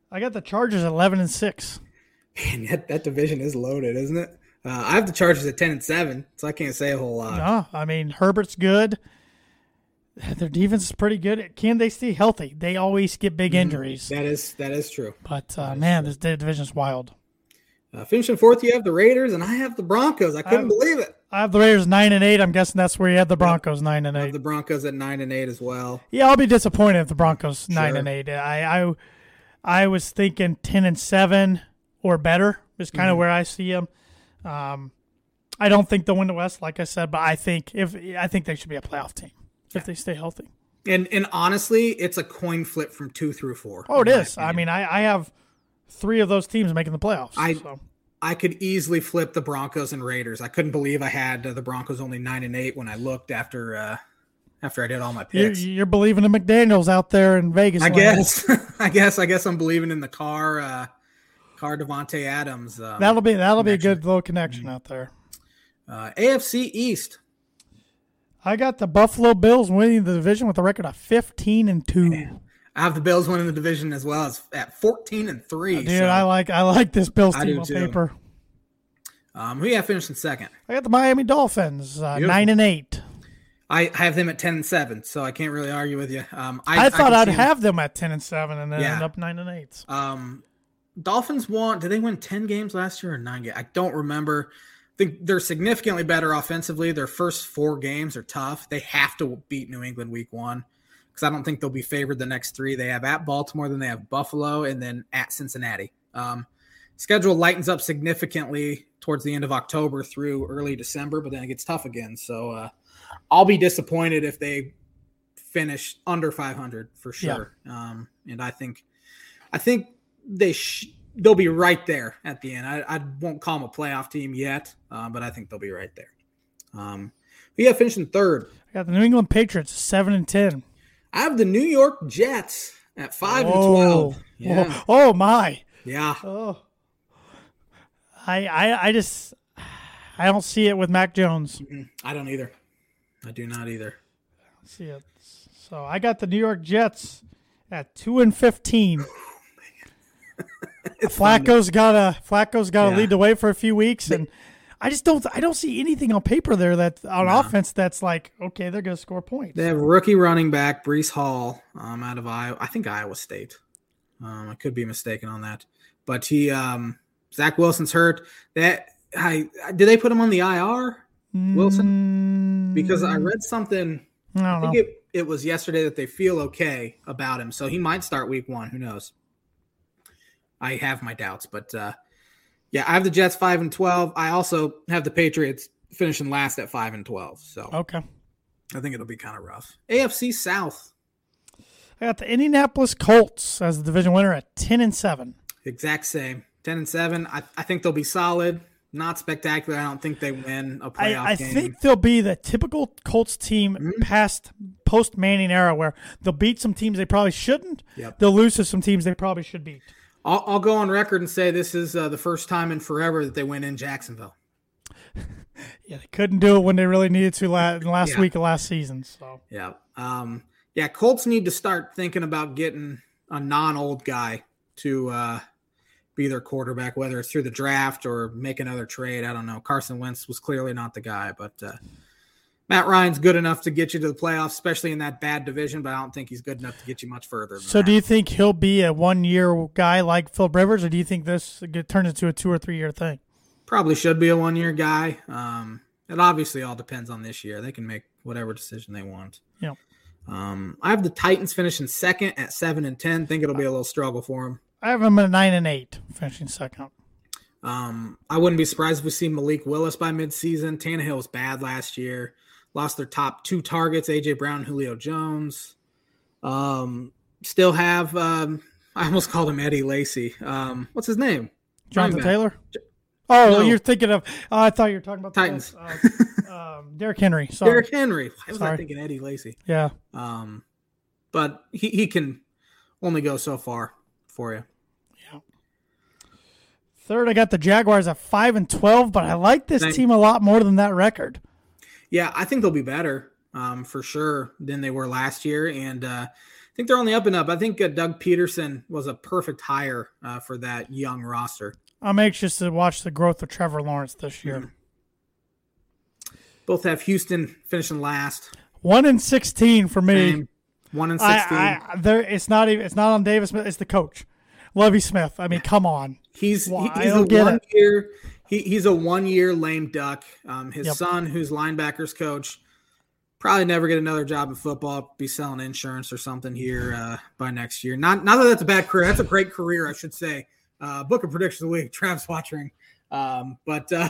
I got the Chargers at eleven and six. Man, that, that division is loaded, isn't it? Uh, I have the Chargers at ten and seven, so I can't say a whole lot. No, I mean, Herbert's good. Their defense is pretty good. Can they stay healthy? They always get big injuries. That is that is true. But, uh, man, true. This division is wild. Uh, finishing fourth, you have the Raiders, and I have the Broncos. I couldn't I have, believe it. I have the Raiders nine and eight. I'm guessing that's where you have the Broncos nine and eight. I have the Broncos at nine and eight as well. Yeah, I'll be disappointed if the Broncos sure. nine and eight. I, I, I was thinking ten and seven. Or better is kind mm-hmm. of where I see them. Um, I don't think they'll win the West, like I said, but I think if I think they should be a playoff team yeah. if they stay healthy. And and honestly, it's a coin flip from two through four. Oh, it is. I mean, I, I have three of those teams making the playoffs. I so. I could easily flip the Broncos and Raiders. I couldn't believe I had the Broncos only nine and eight when I looked after uh, after I did all my picks. You're, you're believing in McDaniels out there in Vegas. I guess. I guess. I guess I'm believing in the car. Uh, Car Devontae Adams. Um, that'll be that'll connection. be a good little connection mm-hmm. out there. Uh, A F C East. I got the Buffalo Bills winning the division with a record of fifteen and two. Man. I have the Bills winning the division as well as at fourteen and three. Oh, dude, so. I like I like this Bills team on too. paper. Um, who you have finishing second? I got the Miami Dolphins uh, nine and eight. I have them at ten and seven, so I can't really argue with you. Um, I, I thought I I'd have them. them at ten and seven, and then yeah. end up nine and eight. Um. Dolphins won. Did they win ten games last year or nine games? I don't remember. I think they're significantly better offensively. Their first four games are tough. They have to beat New England week one because I don't think they'll be favored the next three. They have at Baltimore, then they have Buffalo, and then at Cincinnati. Um, schedule lightens up significantly towards the end of October through early December, but then it gets tough again. So uh, I'll be disappointed if they finish under five hundred for sure. Yeah. Um, and I think, I think, They sh- they'll be right there at the end. I, I won't call them a playoff team yet, uh, but I think they'll be right there. Um, but yeah, finishing third. I got the New England Patriots seven and ten. I have the New York Jets at five oh, and twelve. Yeah. Oh, oh my. Yeah. Oh. I I I just I don't see it with Mac Jones. Mm-mm. I don't either. I do not either. I don't see it. So I got the New York Jets at two and fifteen. Flacco's got to Flacco's got to yeah. lead the way for a few weeks, and I just don't I don't see anything on paper there that on no. offense that's like okay they're going to score points. They have rookie running back Breece Hall um, out of Iowa, I think Iowa State. Um, I could be mistaken on that, but he um, Zach Wilson's hurt. That I, did they put him on the I R, Wilson? Because I read something. I, don't I think know. It, it was yesterday that they feel okay about him. So he might start week one. Who knows? I have my doubts. But, uh, yeah, I have the Jets five and twelve. I also have the Patriots finishing last at five and twelve. So okay, I think it'll be kind of rough. A F C South. I got the Indianapolis Colts as the division winner at ten and seven. Exact same. ten and seven. I, I think they'll be solid. Not spectacular. I don't think they win a playoff I, I game. I think they'll be the typical Colts team mm-hmm. past post-Manning era where they'll beat some teams they probably shouldn't. Yep. They'll lose to some teams they probably should beat. I'll, I'll go on record and say this is uh, the first time in forever that they win in Jacksonville. Yeah, they couldn't do it when they really needed to last, last yeah. week of last season. So yeah. Um, yeah, Colts need to start thinking about getting a non-old guy to uh, – be their quarterback, whether it's through the draft or make another trade. I don't know. Carson Wentz was clearly not the guy, but uh, Matt Ryan's good enough to get you to the playoffs, especially in that bad division, but I don't think he's good enough to get you much further than So that. Do you think he'll be a one-year guy like Philip Rivers, or do you think this turns into a two- or three-year thing? Probably should be a one-year guy. Um, it obviously all depends on this year. They can make whatever decision they want. Yeah. Um, I have the Titans finishing second at seven and ten. Think it'll be a little struggle for them. I have him at nine and eight, finishing second. Um, I wouldn't be surprised if we see Malik Willis by midseason. Tannehill was bad last year. Lost their top two targets, A J Brown, Julio Jones. Um, still have um, I almost called him Eddie Lacy. Um, what's his name? Jonathan Taylor. Oh, no. You're thinking of oh, I thought you were talking about Titans. Uh, um, Derrick Henry. Sorry. Derrick Henry. Why was Sorry. I thinking Eddie Lacy? Yeah. Um, but he, he can only go so far for you. Yeah. Third, I got the Jaguars at five and twelve, but I like this Thank team a lot more than that record. Yeah, I think they'll be better um, for sure than they were last year, and uh, I think they're on the up and up. I think uh, Doug Peterson was a perfect hire uh, for that young roster. I'm anxious to watch the growth of Trevor Lawrence this year. Mm-hmm. Both have Houston finishing last. One and sixteen for me. Same. One and sixteen. I, I, there, it's not even. It's not on Davis. It's the coach, Lovie Smith. I mean, come on. He's well, he's a one year. He, he's a one year lame duck. Um, his yep. son, who's linebackers coach, probably never get another job in football. Be selling insurance or something here uh, by next year. Not not that that's a bad career. That's a great career, I should say. Uh, book of predictions of the week. Travis Watchering. Um, but. Uh,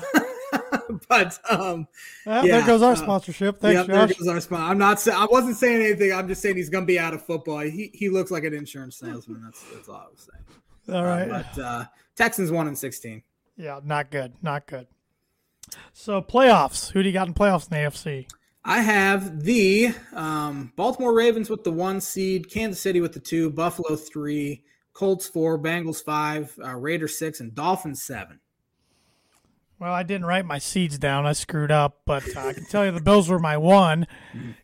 But um, well, yeah, there goes our uh, sponsorship. Thanks, yep, Josh. There goes our sponsor. I'm not. Sa- I wasn't saying anything. I'm just saying he's going to be out of football. He he looks like an insurance salesman. That's that's all I was saying. All right. Uh, but uh, Texans one and sixteen. Yeah, not good. Not good. So playoffs. Who do you got in playoffs in the A F C? I have the um, Baltimore Ravens with the one seed, Kansas City with the two, Buffalo three, Colts four, Bengals five, uh, Raiders six, and Dolphins seven. Well, I didn't write my seeds down. I screwed up, but uh, I can tell you the Bills were my one.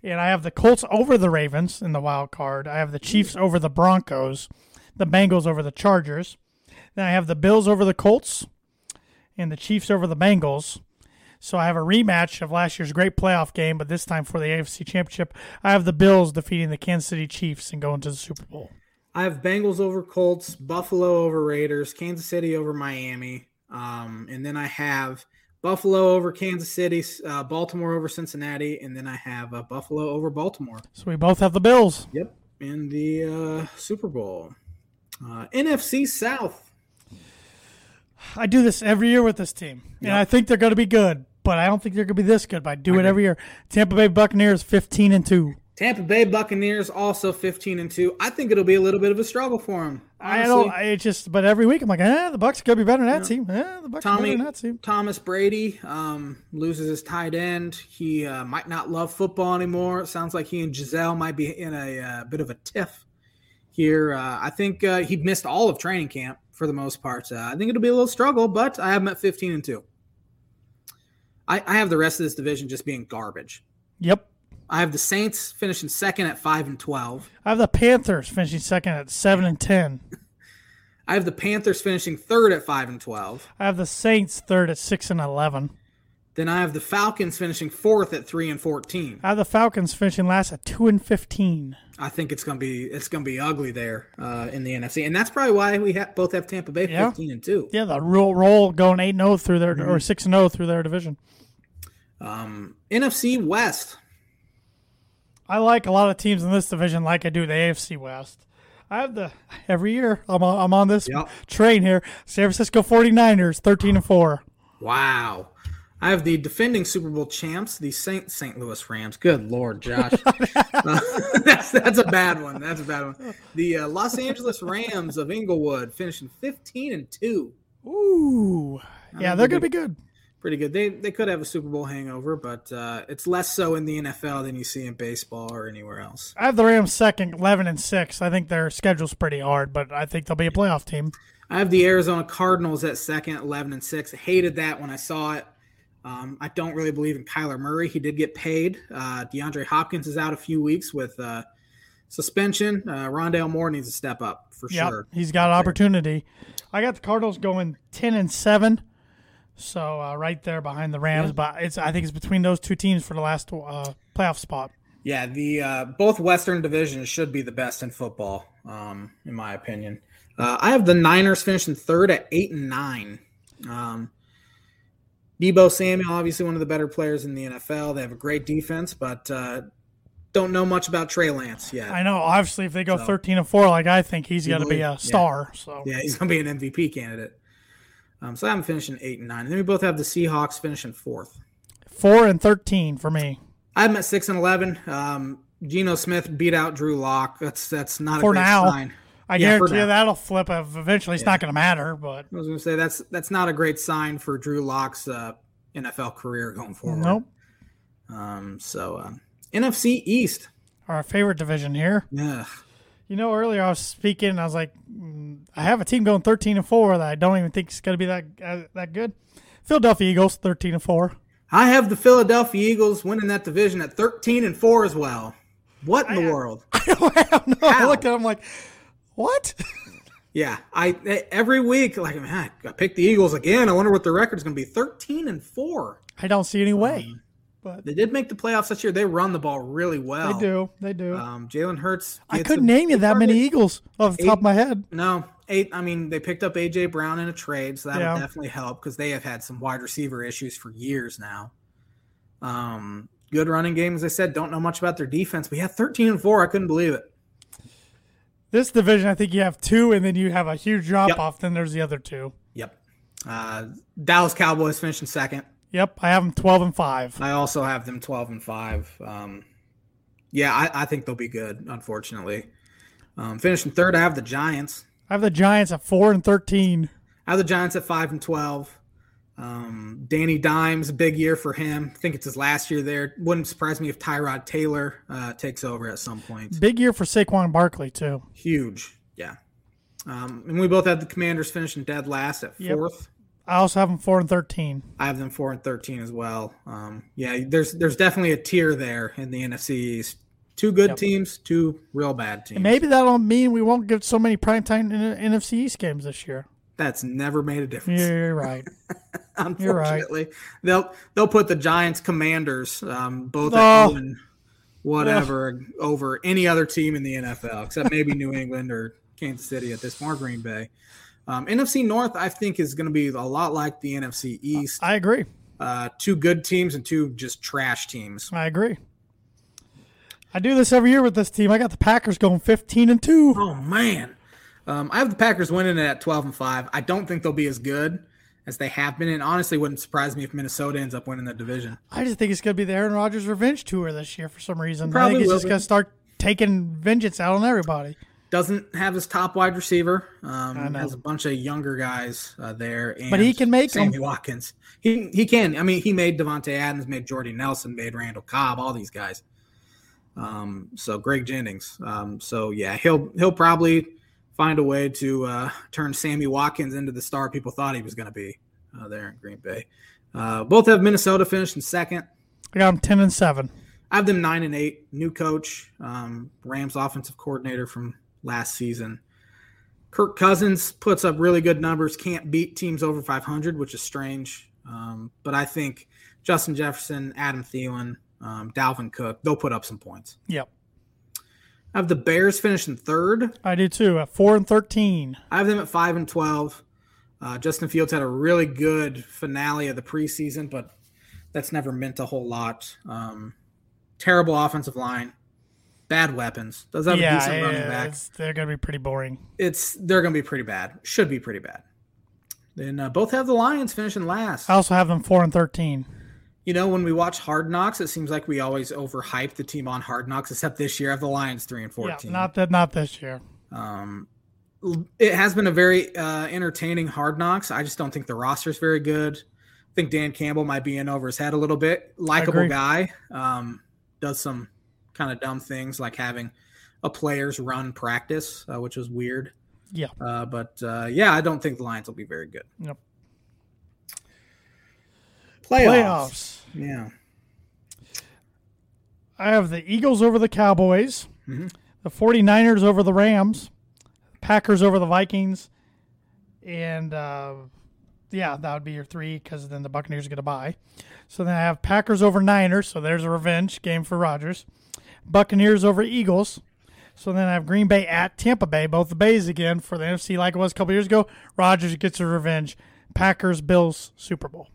And I have the Colts over the Ravens in the wild card. I have the Chiefs over the Broncos, the Bengals over the Chargers. Then I have the Bills over the Colts and the Chiefs over the Bengals. So I have a rematch of last year's great playoff game, but this time for the A F C Championship, I have the Bills defeating the Kansas City Chiefs and going to the Super Bowl. I have Bengals over Colts, Buffalo over Raiders, Kansas City over Miami. Um, and then I have Buffalo over Kansas City, uh, Baltimore over Cincinnati, and then I have uh, Buffalo over Baltimore. So we both have the Bills. Yep, in the uh, Super Bowl. Uh, N F C South. I do this every year with this team, yep. and I think they're going to be good, but I don't think they're going to be this good, but I do I it agree. every year. Tampa Bay Buccaneers, fifteen and two. Tampa Bay Buccaneers also fifteen and two. I think it'll be a little bit of a struggle for them. Honestly. I don't. It's just, but every week I'm like, eh, the Bucs could be better than that yeah. team. Eh, the Bucs Tommy, better than that team. Thomas Brady um, loses his tight end. He uh, might not love football anymore. It sounds like he and Giselle might be in a uh, bit of a tiff here. Uh, I think uh, he missed all of training camp for the most part. Uh, I think it'll be a little struggle, but I have him at fifteen and two. I, I have the rest of this division just being garbage. Yep. I have the Saints finishing second at five and twelve. I have the Panthers finishing second at seven and ten. I have the Panthers finishing third at five and twelve. I have the Saints third at six and eleven. Then I have the Falcons finishing fourth at three and fourteen. I have the Falcons finishing last at two and fifteen. I think it's gonna be it's gonna be ugly there uh, in the N F C, and that's probably why we ha- both have Tampa Bay yeah. fifteen and two. Yeah, the real roll going eight and zero through their mm-hmm. or six and zero through their division. Um, N F C West. I like a lot of teams in this division, like I do the A F C West. I have the every year I'm on, I'm on this yep. train here. San Francisco forty-niners thirteen and four. Wow. I have the defending Super Bowl champs, the Saint Saint Louis Rams. Good Lord, Josh. uh, that's, that's a bad one. That's a bad one. The uh, Los Angeles Rams of Inglewood finishing fifteen and two. Ooh. I yeah, they're going to be good. Pretty good. They they could have a Super Bowl hangover, but uh, it's less so in the N F L than you see in baseball or anywhere else. I have the Rams second, eleven and six. I think their schedule's pretty hard, but I think they'll be a playoff team. I have the Arizona Cardinals at second, eleven and six. Hated that when I saw it. Um, I don't really believe in Kyler Murray. He did get paid. Uh, DeAndre Hopkins is out a few weeks with uh, suspension. Uh, Rondale Moore needs to step up for yep, sure. He's got an opportunity. I got the Cardinals going ten and seven, so uh, right there behind the Rams. Yeah. But it's I think it's between those two teams for the last uh, playoff spot. Yeah, the uh, both Western divisions should be the best in football, um, in my opinion. Uh, I have the Niners finishing third at eight and nine. Um, Debo Samuel, obviously one of the better players in the N F L. They have a great defense, but uh, don't know much about Trey Lance yet. I know. Obviously, if they go so, thirteen and four, like I think he's going to be a star. Yeah, so yeah he's going to be an M V P candidate. Um, so I'm finishing eight and nine. And then we both have the Seahawks finishing fourth. Four and thirteen for me. I'm at six and eleven. Um, Geno Smith beat out Drew Lock. That's that's not for a great now. Sign. I yeah, guarantee you that'll flip. Eventually, it's yeah. not going to matter. But I was going to say that's that's not a great sign for Drew Lock's uh, N F L career going forward. Nope. Um, so uh, N F C East, our favorite division here. Yeah. You know, earlier I was speaking, and I was like, I have a team going thirteen and four that I don't even think is going to be that uh, that good. Philadelphia Eagles thirteen and four. I have the Philadelphia Eagles winning that division at thirteen and four as well. What in I, the world? I don't, I don't know. How? I looked at him like. What? yeah, I every week like man, I pick the Eagles again. I wonder what their record's going to be. Thirteen and four. I don't see any way. Um, but they did make the playoffs this year. They run the ball really well. They do. They do. Um, Jalen Hurts. I couldn't name you that many Eagles off the top of my head. No, eight. I mean, they picked up A J Brown in a trade, so that yeah. would definitely help because they have had some wide receiver issues for years now. Um, good running game, as I said. Don't know much about their defense, but yeah, thirteen and four. I couldn't believe it. This division, I think you have two, and then you have a huge drop-off. Yep. Then there's the other two. Yep. Uh, Dallas Cowboys finishing second. Yep, I have them twelve and five. I also have them twelve and five. Um, yeah, I, I think they'll be good, unfortunately. Um, finishing third, I have the Giants. I have the Giants at four and thirteen. I have the Giants at five and twelve. Um, Danny Dimes, big year for him. I think it's his last year there. Wouldn't surprise me if Tyrod Taylor uh, takes over at some point. Big year for Saquon Barkley, too. Huge, yeah. Um, and we both have the Commanders finishing dead last at fourth. Yep. I also have them four and thirteen. I have them four and thirteen as well. Um, yeah, there's there's definitely a tier there in the N F C East. Two good yep. teams, two real bad teams. And maybe that'll mean we won't get so many primetime N F C East games this year. That's never made a difference. You're right. Unfortunately, You're right. they'll they'll put the Giants, Commanders, um, both oh. at whatever yeah. over any other team in the N F L, except maybe New England or Kansas City at this point, Green Bay. Um, N F C North, I think, is going to be a lot like the N F C East. I agree. Uh, two good teams and two just trash teams. I agree. I do this every year with this team. I got the Packers going fifteen and two. Oh man. Um, I have the Packers winning it at twelve and five. I don't think they'll be as good as they have been, and honestly wouldn't surprise me if Minnesota ends up winning the division. I just think it's going to be the Aaron Rodgers revenge tour this year for some reason. Probably I think it's just going to start taking vengeance out on everybody. Doesn't have his top wide receiver. Um, has a bunch of younger guys uh, there. And but he can make Sammy them. Watkins. He he can. I mean, he made Devontae Adams, made Jordy Nelson, made Randall Cobb, all these guys. Um, so Greg Jennings. Um, so yeah, he'll he'll probably find a way to uh, turn Sammy Watkins into the star people thought he was going to be uh, there in Green Bay. Uh, both have Minnesota finishing second. I got them ten and seven. I have them nine and eight. New coach, um, Rams offensive coordinator from last season. Kirk Cousins puts up really good numbers, can't beat teams over five hundred, which is strange. Um, but I think Justin Jefferson, Adam Thielen, um, Dalvin Cook, they'll put up some points. Yep. I have the Bears finishing third. I do too, at four and thirteen. I have them at five and twelve. Uh, Justin Fields had a really good finale of the preseason, but that's never meant a whole lot. Um, terrible offensive line, bad weapons. Does that yeah, have a decent yeah, running back? They're going to be pretty boring. It's They're going to be pretty bad. Should be pretty bad. Then uh, both have the Lions finishing last. I also have them four and thirteen. You know, when we watch Hard Knocks, it seems like we always overhype the team on Hard Knocks, except this year I have the Lions three and fourteen. Yeah, not that, not this year. Um, it has been a very uh, entertaining Hard Knocks. I just don't think the roster is very good. I think Dan Campbell might be in over his head a little bit. Likeable guy. Um, does some kind of dumb things like having a players run practice, uh, which is weird. Yeah. Uh, but, uh, yeah, I don't think the Lions will be very good. Nope. Playoffs. Playoffs. Yeah. I have the Eagles over the Cowboys, mm-hmm. the 49ers over the Rams, Packers over the Vikings, and uh, yeah, that would be your three because then the Buccaneers get a bye. So then I have Packers over Niners, so there's a revenge game for Rodgers. Buccaneers over Eagles. So then I have Green Bay at Tampa Bay, both the Bays again for the N F C like it was a couple years ago. Rodgers gets a revenge. Packers, Bills, Super Bowl.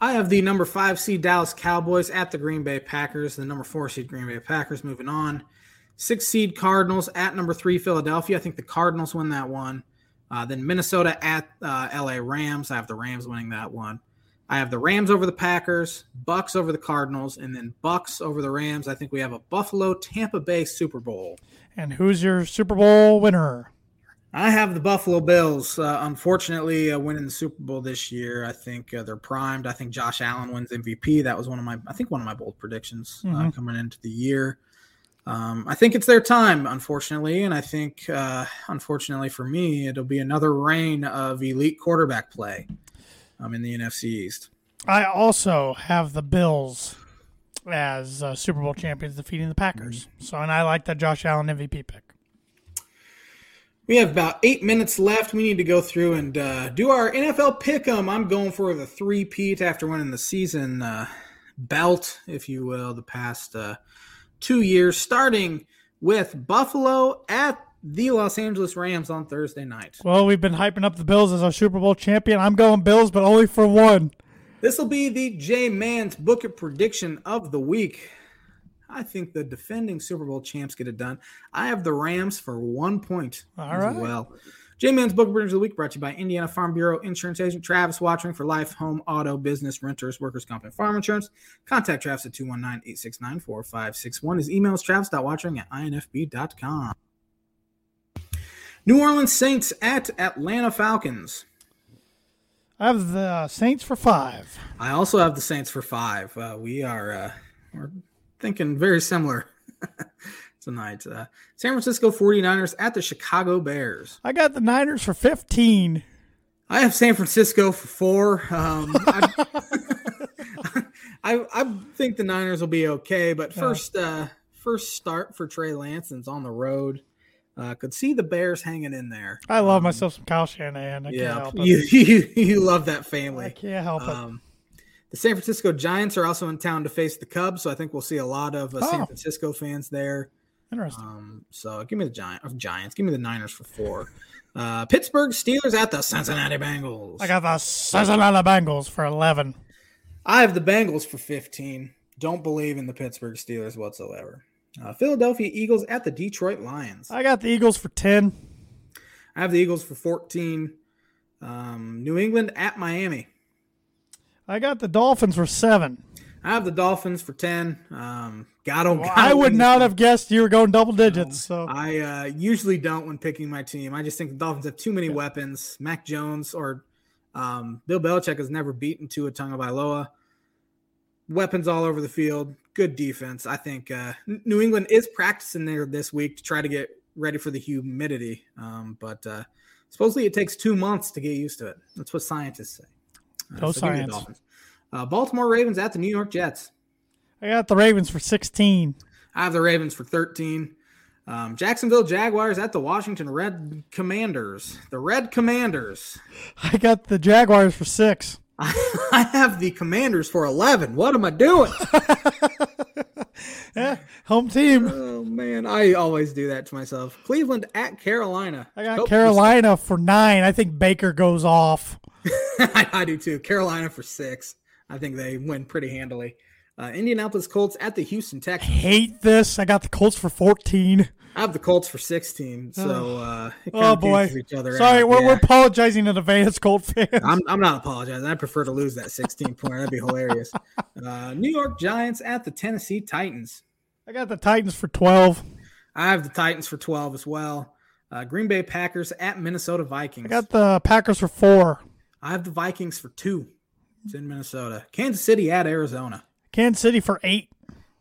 I have the number five seed Dallas Cowboys at the Green Bay Packers, the number four seed Green Bay Packers moving on. Six seed Cardinals at number three Philadelphia. I think the Cardinals win that one. Uh, then Minnesota at uh, L A Rams. I have the Rams winning that one. I have the Rams over the Packers, Bucks over the Cardinals, and then Bucks over the Rams. I think we have a Buffalo-Tampa Bay Super Bowl. And who's your Super Bowl winner? I have the Buffalo Bills, uh, unfortunately, uh, winning the Super Bowl this year. I think uh, they're primed. I think Josh Allen wins M V P. That was one of my, I think, one of my bold predictions uh, mm-hmm. coming into the year. Um, I think it's their time, unfortunately, and I think, uh, unfortunately for me, it'll be another reign of elite quarterback play um, in the N F C East. I also have the Bills as uh, Super Bowl champions defeating the Packers. Mm-hmm. So, and I like that Josh Allen M V P pick. We have about eight minutes left. We need to go through and uh, do our N F L pick'em. I'm going for the three-peat after winning the season uh, belt, if you will, the past uh, two years, starting with Buffalo at the Los Angeles Rams on Thursday night. Well, we've been hyping up the Bills as our Super Bowl champion. I'm going Bills, but only for one. This will be the J-Man's Book It prediction of the week. I think the defending Super Bowl champs get it done. I have the Rams for one point All as right. well. J-Man's Book Bridge of the Week brought to you by Indiana Farm Bureau Insurance Agent Travis Watchering for life, home, auto, business, renters, workers' comp, and farm insurance. Contact Travis at two one nine, eight six nine, four five six one. His email is travis dot watchering at i n f b dot com. New Orleans Saints at Atlanta Falcons. I have the Saints for five. I also have the Saints for five. Uh, we are... Uh, we're thinking very similar tonight. Uh, San Francisco 49ers at the Chicago Bears. I got the Niners for fifteen. I have San Francisco for four. Um, I, I, I think the Niners will be okay, but first uh, first start for Trey Lance and it's on the road. Uh, could see the Bears hanging in there. I love um, myself some Kyle Shanahan. I yeah, can't help it. You, you, you love that family. I can't help um, it. The San Francisco Giants are also in town to face the Cubs, so I think we'll see a lot of uh, oh. San Francisco fans there. Interesting. Um, so give me the Giants. Oh, Giants. Give me the Niners for four. Uh, Pittsburgh Steelers at the Cincinnati Bengals. I got the Cincinnati Bengals for eleven. I have the Bengals for fifteen. Don't believe in the Pittsburgh Steelers whatsoever. Uh, Philadelphia Eagles at the Detroit Lions. I got the Eagles for ten. I have the Eagles for fourteen. Um, New England at Miami. I got the Dolphins for seven. I have the Dolphins for ten. Um, got them. Well, I would not have guessed you were going double digits. No, so I uh, usually don't when picking my team. I just think the Dolphins have too many yeah. weapons. Mac Jones or um, Bill Belichick has never beaten Tua Tagovailoa. Weapons all over the field. Good defense. I think uh, New England is practicing there this week to try to get ready for the humidity. Um, but uh, supposedly it takes two months to get used to it. That's what scientists say. Uh, no so science. Uh, Baltimore Ravens at the New York Jets. I got the Ravens for sixteen. I have the Ravens for thirteen. Um, Jacksonville Jaguars at the Washington Red Commanders. The Red Commanders. I got the Jaguars for six. I have the Commanders for eleven. What am I doing? Yeah, home team. Oh, man. I always do that to myself. Cleveland at Carolina. I got oh, Carolina for nine. I think Baker goes off. I, I do, too. Carolina for six. I think they win pretty handily. Uh, Indianapolis Colts at the Houston Texans. I hate this. I got the Colts for fourteen. I have the Colts for sixteen, so uh, it oh boy, each other sorry, out. We're yeah. we're apologizing to the Vegas Colt fans. I'm I'm not apologizing. I prefer to lose that sixteen point. That'd be hilarious. Uh, New York Giants at the Tennessee Titans. I got the Titans for twelve. I have the Titans for twelve as well. Uh, Green Bay Packers at Minnesota Vikings. I got the Packers for four. I have the Vikings for two. It's in Minnesota. Kansas City at Arizona. Kansas City for eight.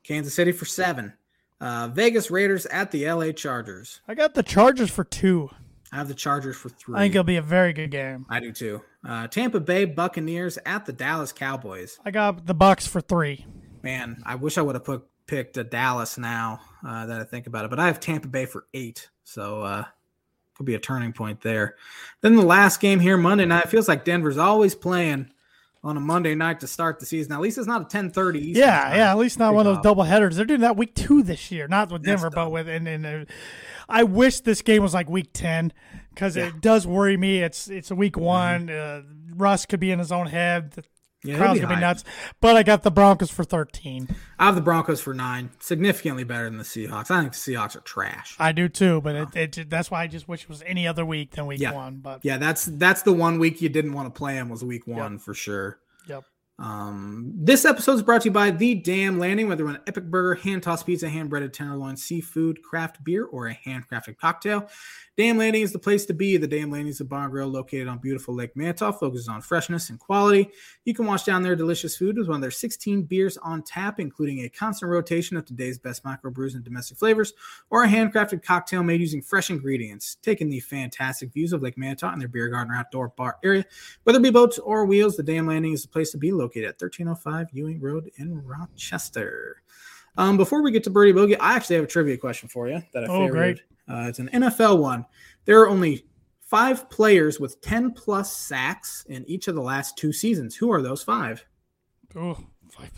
Kansas City for seven. Uh, Vegas Raiders at the L A Chargers. I got the Chargers for two. I have the Chargers for three. I think it'll be a very good game. I do too. Uh, Tampa Bay Buccaneers at the Dallas Cowboys. I got the Bucs for three. Man, I wish I would have put, picked a Dallas now uh, that I think about it, but I have Tampa Bay for eight, so uh, could be a turning point there. Then the last game here Monday night. It feels like Denver's always playing on a Monday night to start the season. Now, at least it's not a ten thirty Eastern. Yeah, time. yeah, at least not Pretty one of those double headers. They're doing that week two this year, not with Denver, but with – and, and uh, I wish this game was like week ten because yeah. it does worry me. It's it's a week mm-hmm. one. Uh, Russ could be in his own head. The yeah, crowd's going to be nuts. But I got the Broncos for thirteen. I have the Broncos for nine, significantly better than the Seahawks. I think the Seahawks are trash. I do too, but oh. it, it, that's why I just wish it was any other week than week yeah. one. But Yeah, that's that's the one week you didn't want to play them was week one yep. for sure. Yep. Um, this episode is brought to you by The Dam Landing. Whether you want an epic burger, hand-tossed pizza, hand-breaded tenderloin, seafood, craft beer, or a handcrafted cocktail, Dam Landing is the place to be. The Dam Landing is a bar and grill located on beautiful Lake Manitow, focuses on freshness and quality. You can wash down their delicious food with one of their sixteen beers on tap, including a constant rotation of today's best microbrews and domestic flavors, or a handcrafted cocktail made using fresh ingredients. Take in the fantastic views of Lake Manitow and their beer garden or outdoor bar area. Whether it be boats or wheels, the Dam Landing is the place to be, located at thirteen oh five Ewing Road in Rochester. Um, before we get to Birdie Bogey, I actually have a trivia question for you that I figured. Oh, great. Uh, it's an N F L one. There are only five players with ten-plus sacks in each of the last two seasons. Who are those five? Oh, five.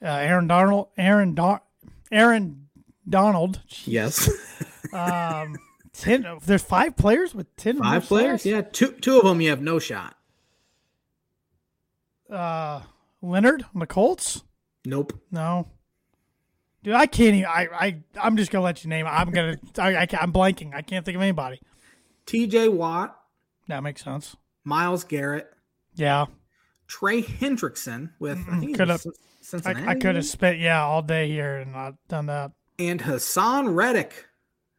Uh, Aaron Donald. Aaron Don. Aaron Donald. Jeez. Yes. um, ten. There's five players with ten. Five players. Sacks? Yeah. Two. Two of them you have no shot. Uh, Leonard on the Colts? Nope. No. Dude, I can't even. I, I, I'm just going to let you name it. I'm going to. I, I, I'm blanking. I can't think of anybody. T J Watt. That makes sense. Myles Garrett. Yeah. Trey Hendrickson with I think could have Cincinnati. I, I could have spent, yeah, all day here and not done that. And Hassan Reddick.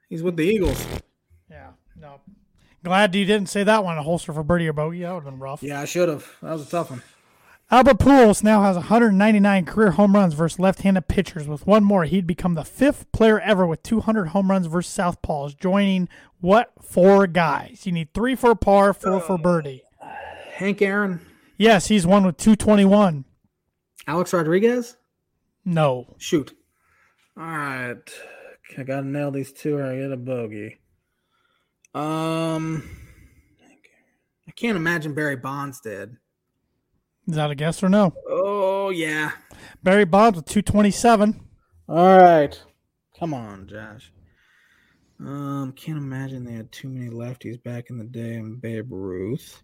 He's with the Eagles. Yeah. No. Glad you didn't say that one. A holster for Birdie or Bogey. That would have been rough. Yeah, I should have. That was a tough one. Albert Pujols now has one hundred ninety-nine career home runs versus left-handed pitchers. With one more, he'd become the fifth player ever with two hundred home runs versus southpaws, joining what four guys? You need three for a par, four uh, for birdie. Hank Aaron. Yes, he's one with two twenty-one. Alex Rodriguez? No. Shoot. All right. I got to nail these two or I get a bogey. Um, I can't imagine Barry Bonds did. Is that a guess or no? Oh, yeah. Barry Bonds with two twenty-seven. All right. Come on, Josh. Um, can't imagine they had too many lefties back in the day in Babe Ruth.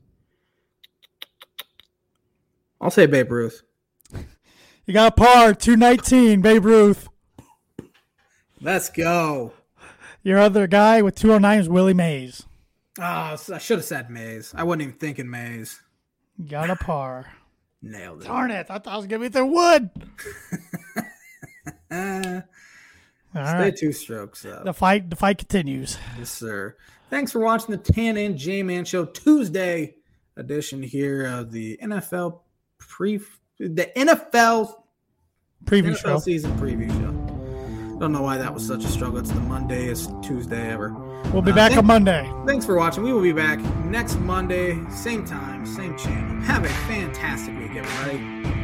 I'll say Babe Ruth. You got a par, two nineteen, Babe Ruth. Let's go. Your other guy with two oh nine is Willie Mays. Oh, I should have said Mays. I wasn't even thinking Mays. You got a par. Nailed it. Darn it. I thought I was going to be through wood. uh, All stay right. Two strokes up. The fight, the fight continues. Yes, sir. Thanks for watching the Tan and J-Man Show Tuesday edition here of the N F L pre the N F L preview N F L show. Season preview show. Don't know why that was such a struggle. It's the Monday. It's Tuesday ever. We'll be uh, back thanks, on Monday. Thanks for watching. We will be back next Monday, same time, same channel. Have a fantastic week, everybody.